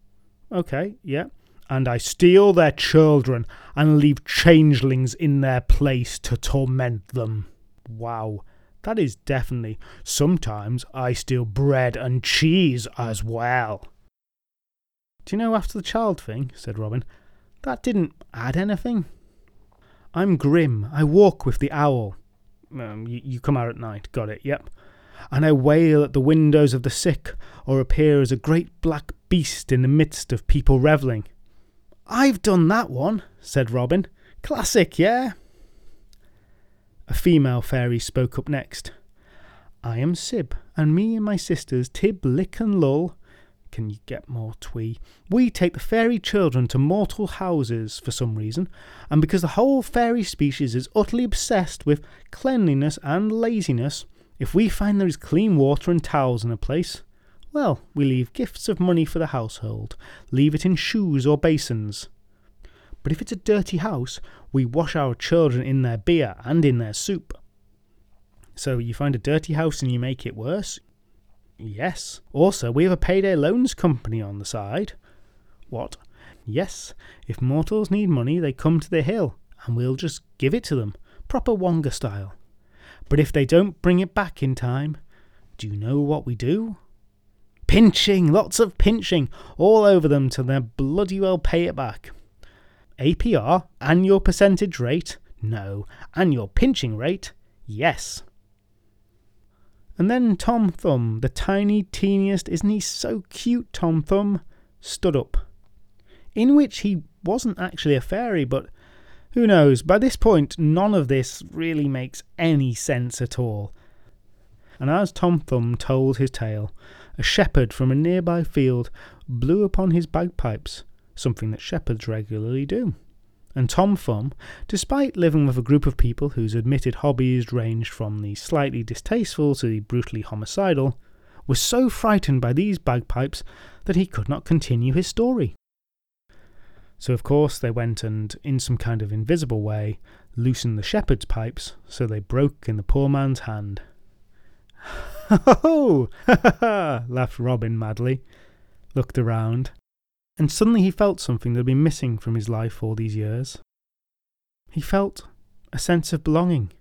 Okay, yeah. and I steal their children and leave changelings in their place to torment them. Wow, that is definitely... Sometimes I steal bread and cheese as well. Do you know, after the child thing, said Robin, that didn't add anything. I'm grim, I walk with the owl. You come out at night, got it, yep. And I wail at the windows of the sick, or appear as a great black beast in the midst of people revelling. I've done that one, said Robin. Classic, yeah? A female fairy spoke up next. I am Sib, and me and my sisters Tib, Lick and Lul, can you get more twee? We take the fairy children to mortal houses for some reason, and because the whole fairy species is utterly obsessed with cleanliness and laziness, if we find there is clean water and towels in a place, well, we leave gifts of money for the household, leave it in shoes or basins. But if it's a dirty house, we wash our children in their beer and in their soup. So you find a dirty house and you make it worse? Yes. Also, we have a payday loans company on the side. What? Yes. If mortals need money, they come to the hill, and we'll just give it to them, proper Wonga style. But if they don't bring it back in time, do you know what we do? Pinching! Lots of pinching! All over them till they bloody well pay it back. APR? Annual percentage rate? No. Annual pinching rate? Yes. And then Tom Thumb, the tiny, teeniest, isn't he so cute, Tom Thumb, stood up. In which he wasn't actually a fairy, but who knows, by this point, none of this really makes any sense at all. And as Tom Thumb told his tale, a shepherd from a nearby field blew upon his bagpipes, something that shepherds regularly do. And Tom Thumb, despite living with a group of people whose admitted hobbies ranged from the slightly distasteful to the brutally homicidal, was so frightened by these bagpipes that he could not continue his story. So of course they went and, in some kind of invisible way, loosened the shepherd's pipes, so they broke in the poor man's hand. Ho ho! laughed Robin madly, looked around, and suddenly he felt something that had been missing from his life all these years. He felt a sense of belonging,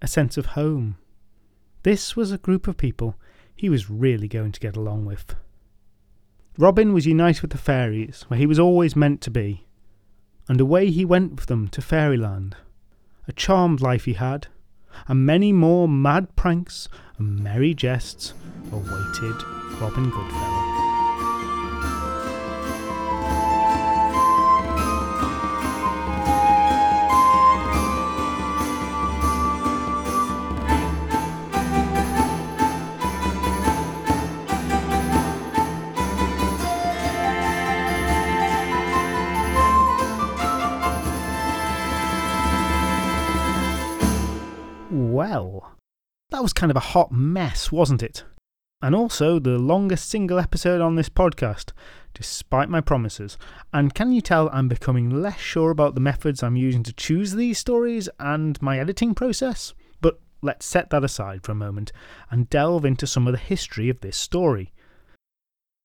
a sense of home. This was a group of people he was really going to get along with. Robin was united with the fairies, where he was always meant to be, and away he went with them to fairyland. A charmed life he had, and many more mad pranks and merry jests awaited Robin Goodfellow. Well, that was kind of a hot mess, wasn't it? And also the longest single episode on this podcast, despite my promises. And can you tell I'm becoming less sure about the methods I'm using to choose these stories and my editing process? But let's set that aside for a moment and delve into some of the history of this story.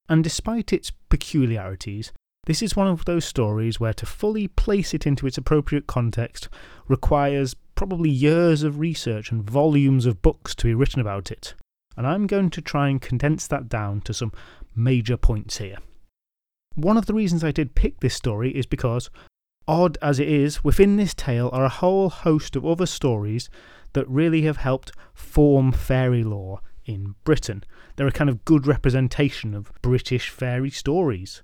And despite its peculiarities, this is one of those stories where to fully place it into its appropriate context requires probably years of research and volumes of books to be written about it, and I'm going to try and condense that down to some major points here. One of the reasons I did pick this story is because, odd as it is, within this tale are a whole host of other stories that really have helped form fairy lore in Britain. They're a kind of good representation of British fairy stories,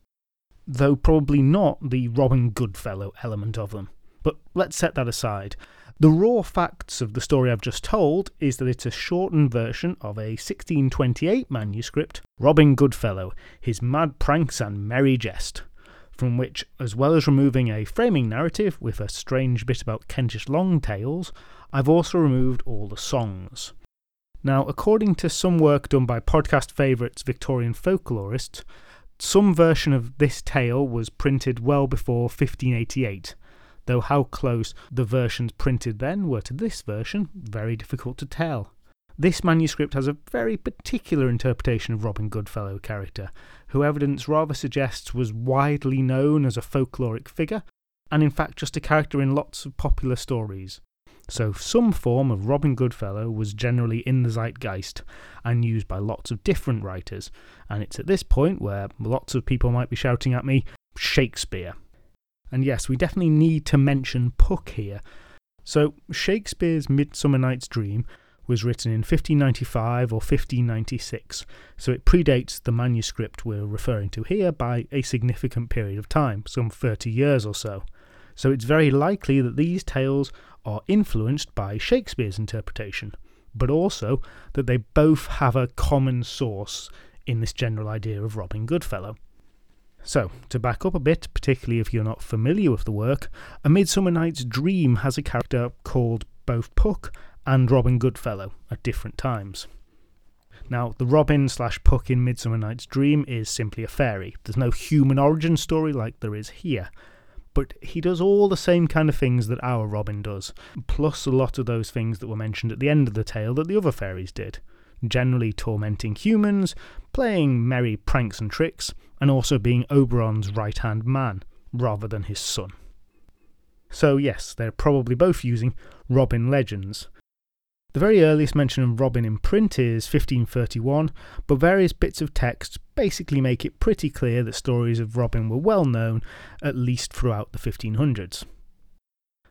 though probably not the Robin Goodfellow element of them. But let's set that aside. The raw facts of the story I've just told is that it's a shortened version of a 1628 manuscript, Robin Goodfellow, His Mad Pranks and Merry Jest, from which, as well as removing a framing narrative with a strange bit about Kentish long tales, I've also removed all the songs. Now, according to some work done by podcast favourites Victorian folklorists, some version of this tale was printed well before 1588, though how close the versions printed then were to this version, very difficult to tell. This manuscript has a very particular interpretation of Robin Goodfellow character, who evidence rather suggests was widely known as a folkloric figure, and in fact just a character in lots of popular stories. So some form of Robin Goodfellow was generally in the zeitgeist and used by lots of different writers, and it's at this point where lots of people might be shouting at me, Shakespeare. And yes, we definitely need to mention Puck here. So Shakespeare's Midsummer Night's Dream was written in 1595 or 1596, so it predates the manuscript we're referring to here by a significant period of time, some 30 years or so. So it's very likely that these tales are influenced by Shakespeare's interpretation, but also that they both have a common source in this general idea of Robin Goodfellow. So, to back up a bit, particularly if you're not familiar with the work, A Midsummer Night's Dream has a character called both Puck and Robin Goodfellow at different times. Now, the Robin/Puck in Midsummer Night's Dream is simply a fairy. There's no human origin story like there is here. But he does all the same kind of things that our Robin does, plus a lot of those things that were mentioned at the end of the tale that the other fairies did. Generally tormenting humans, playing merry pranks and tricks, and also being Oberon's right-hand man, rather than his son. So yes, they're probably both using Robin legends. The very earliest mention of Robin in print is 1531, but various bits of text basically make it pretty clear that stories of Robin were well known, at least throughout the 1500s.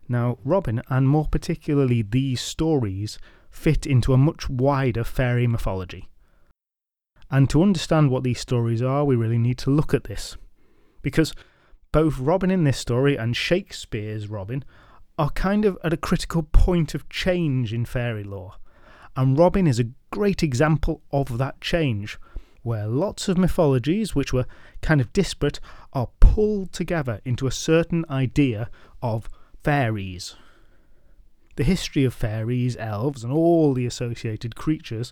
Now, Robin, and more particularly these stories, fit into a much wider fairy mythology. And to understand what these stories are, we really need to look at this, because both Robin in this story and Shakespeare's Robin are kind of at a critical point of change in fairy lore, and Robin is a great example of that change, where lots of mythologies which were kind of disparate are pulled together into a certain idea of fairies. The history of fairies, elves, and all the associated creatures,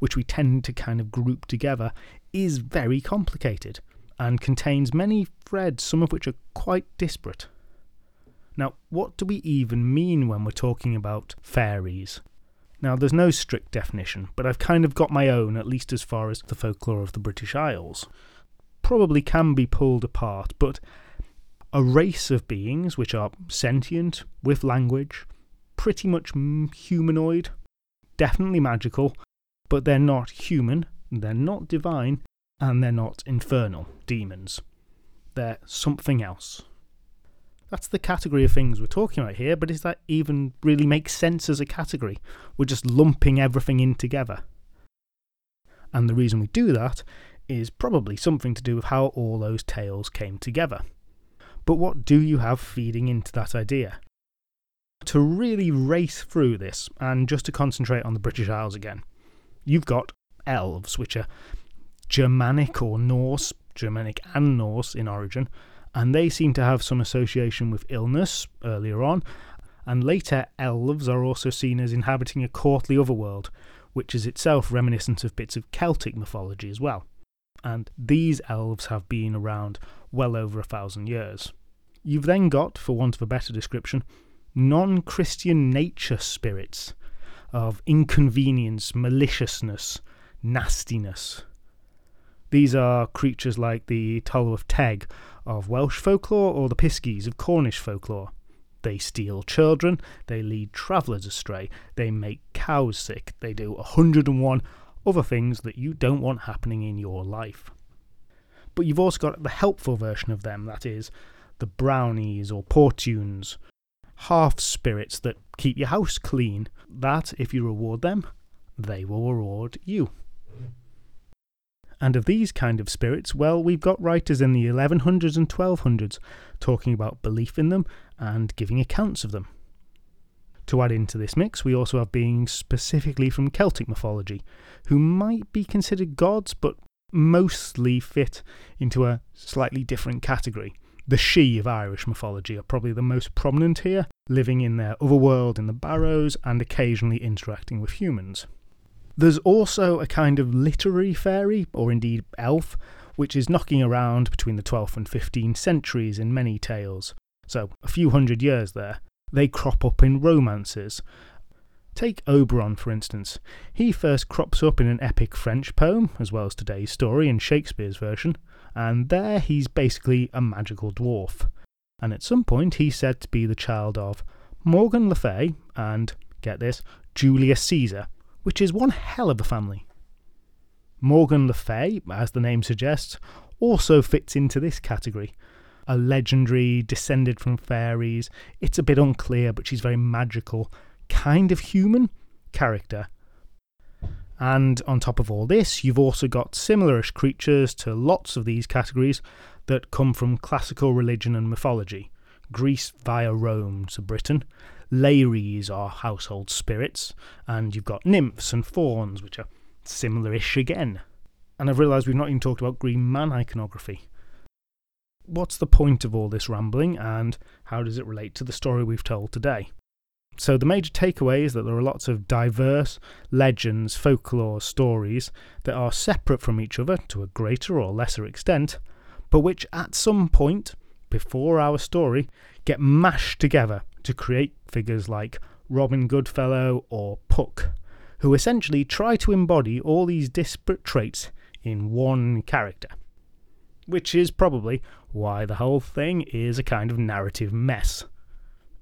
which we tend to kind of group together, is very complicated, and contains many threads, some of which are quite disparate. Now, what do we even mean when we're talking about fairies? Now, there's no strict definition, but I've kind of got my own, at least as far as the folklore of the British Isles. Probably can be pulled apart, but a race of beings which are sentient, with language, pretty much humanoid, definitely magical, but they're not human, they're not divine, and they're not infernal demons. They're something else. That's the category of things we're talking about here, but does that even really make sense as a category? We're just lumping everything in together. And the reason we do that is probably something to do with how all those tales came together. But what do you have feeding into that idea? To really race through this, and just to concentrate on the British Isles again, you've got elves, which are Germanic or Norse, Germanic and Norse in origin, and they seem to have some association with illness earlier on, and later elves are also seen as inhabiting a courtly otherworld, which is itself reminiscent of bits of Celtic mythology as well. And these elves have been around well over 1,000 years. You've then got, for want of a better description, non-Christian nature spirits of inconvenience, maliciousness, nastiness. These are creatures like the Tolo of Teg of Welsh folklore or the Piskies of Cornish folklore. They steal children, they lead travellers astray, they make cows sick, they do 101 other things that you don't want happening in your life. But you've also got the helpful version of them, that is, the brownies or portunes, half-spirits that keep your house clean, that if you reward them, they will reward you. And of these kind of spirits, well, we've got writers in the 1100s and 1200s talking about belief in them and giving accounts of them. To add into this mix, we also have beings specifically from Celtic mythology, who might be considered gods, but mostly fit into a slightly different category. The She of Irish mythology are probably the most prominent here, living in their otherworld in the barrows and occasionally interacting with humans. There's also a kind of literary fairy, or indeed elf, which is knocking around between the 12th and 15th centuries in many tales, so a few hundred years there. They crop up in romances, Take Oberon, for instance. He first crops up in an epic French poem, as well as today's story in Shakespeare's version, and there he's basically a magical dwarf. And at some point he's said to be the child of Morgan le Fay and, get this, Julius Caesar, which is one hell of a family. Morgan le Fay, as the name suggests, also fits into this category. A legendary, descended from fairies, it's a bit unclear, but she's very magical, kind of human character. And on top of all this, you've also got similarish creatures to lots of these categories that come from classical religion and mythology. Greece via Rome to Britain. Lares are household spirits, and you've got nymphs and fauns, which are similarish again. And I've realised we've not even talked about green man iconography. What's the point of all this rambling, and how does it relate to the story we've told today? So the major takeaway is that there are lots of diverse legends, folklore, stories that are separate from each other to a greater or lesser extent, but which at some point, before our story, get mashed together to create figures like Robin Goodfellow or Puck, who essentially try to embody all these disparate traits in one character. Which is probably why the whole thing is a kind of narrative mess.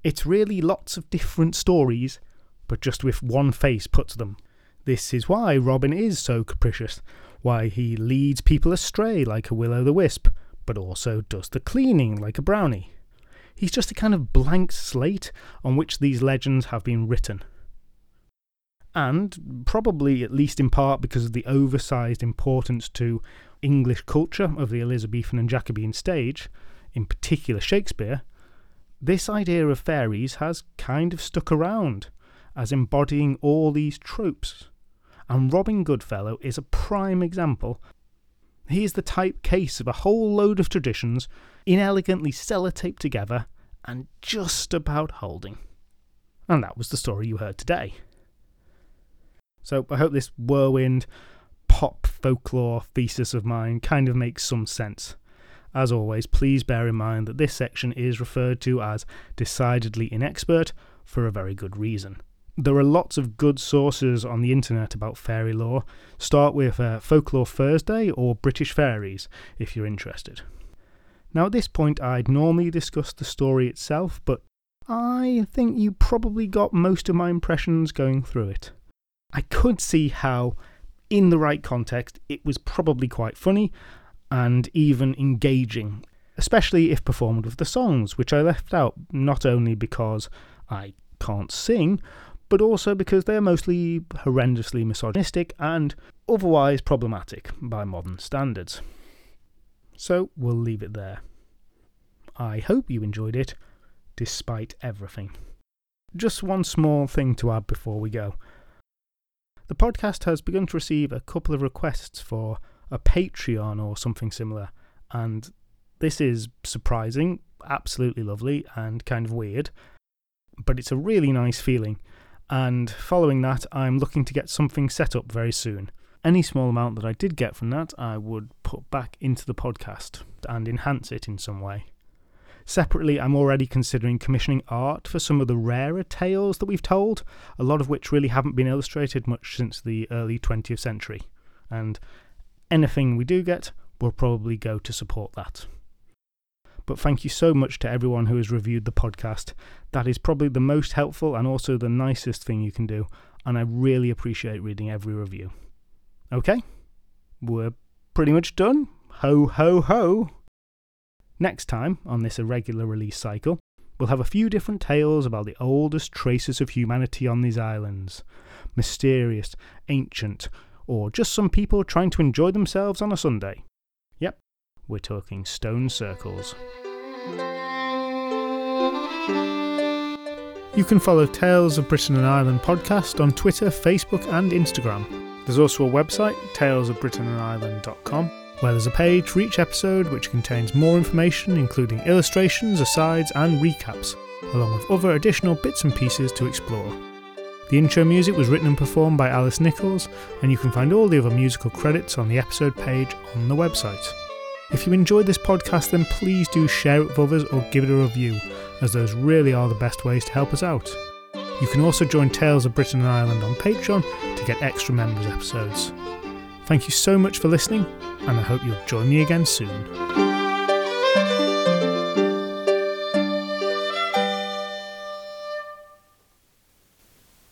It's really lots of different stories, but just with one face put to them. This is why Robin is so capricious, why he leads people astray like a will-o'-the-wisp, but also does the cleaning like a brownie. He's just a kind of blank slate on which these legends have been written. And, probably at least in part because of the oversized importance to English culture of the Elizabethan and Jacobean stage, in particular Shakespeare, this idea of fairies has kind of stuck around as embodying all these tropes, and Robin Goodfellow is a prime example. He is the type case of a whole load of traditions inelegantly sellotaped together and just about holding. And that was the story you heard today. So I hope this whirlwind pop folklore thesis of mine kind of makes some sense. As always, please bear in mind that this section is referred to as decidedly inexpert for a very good reason. There are lots of good sources on the internet about fairy lore. Start with Folklore Thursday or British Fairies if you're interested. Now at this point I'd normally discuss the story itself, but I think you probably got most of my impressions going through it. I could see how, in the right context, it was probably quite funny and even engaging, especially if performed with the songs, which I left out not only because I can't sing, but also because they're mostly horrendously misogynistic and otherwise problematic by modern standards. So we'll leave it there. I hope you enjoyed it, despite everything. Just one small thing to add before we go. The podcast has begun to receive a couple of requests for a Patreon or something similar, and this is surprising, absolutely lovely, and kind of weird, but it's a really nice feeling, and following that I'm looking to get something set up very soon. Any small amount that I did get from that I would put back into the podcast and enhance it in some way. Separately, I'm already considering commissioning art for some of the rarer tales that we've told, a lot of which really haven't been illustrated much since the early 20th century, and anything we do get will probably go to support that. But thank you so much to everyone who has reviewed the podcast. That is probably the most helpful and also the nicest thing you can do, and I really appreciate reading every review. Okay, we're pretty much done. Ho ho ho! Next time, on this irregular release cycle, we'll have a few different tales about the oldest traces of humanity on these islands. Mysterious, ancient, or just some people trying to enjoy themselves on a Sunday. Yep, we're talking stone circles. You can follow Tales of Britain and Ireland podcast on Twitter, Facebook and Instagram. There's also a website, talesofbritainandireland.com. where there's a page for each episode which contains more information, including illustrations, asides and recaps, along with other additional bits and pieces to explore. The intro music was written and performed by Alice Nichols, and you can find all the other musical credits on the episode page on the website. If you enjoyed this podcast, then please do share it with others or give it a review, as those really are the best ways to help us out. You can also join Tales of Britain and Ireland on Patreon to get extra members episodes. Thank you so much for listening, and I hope you'll join me again soon.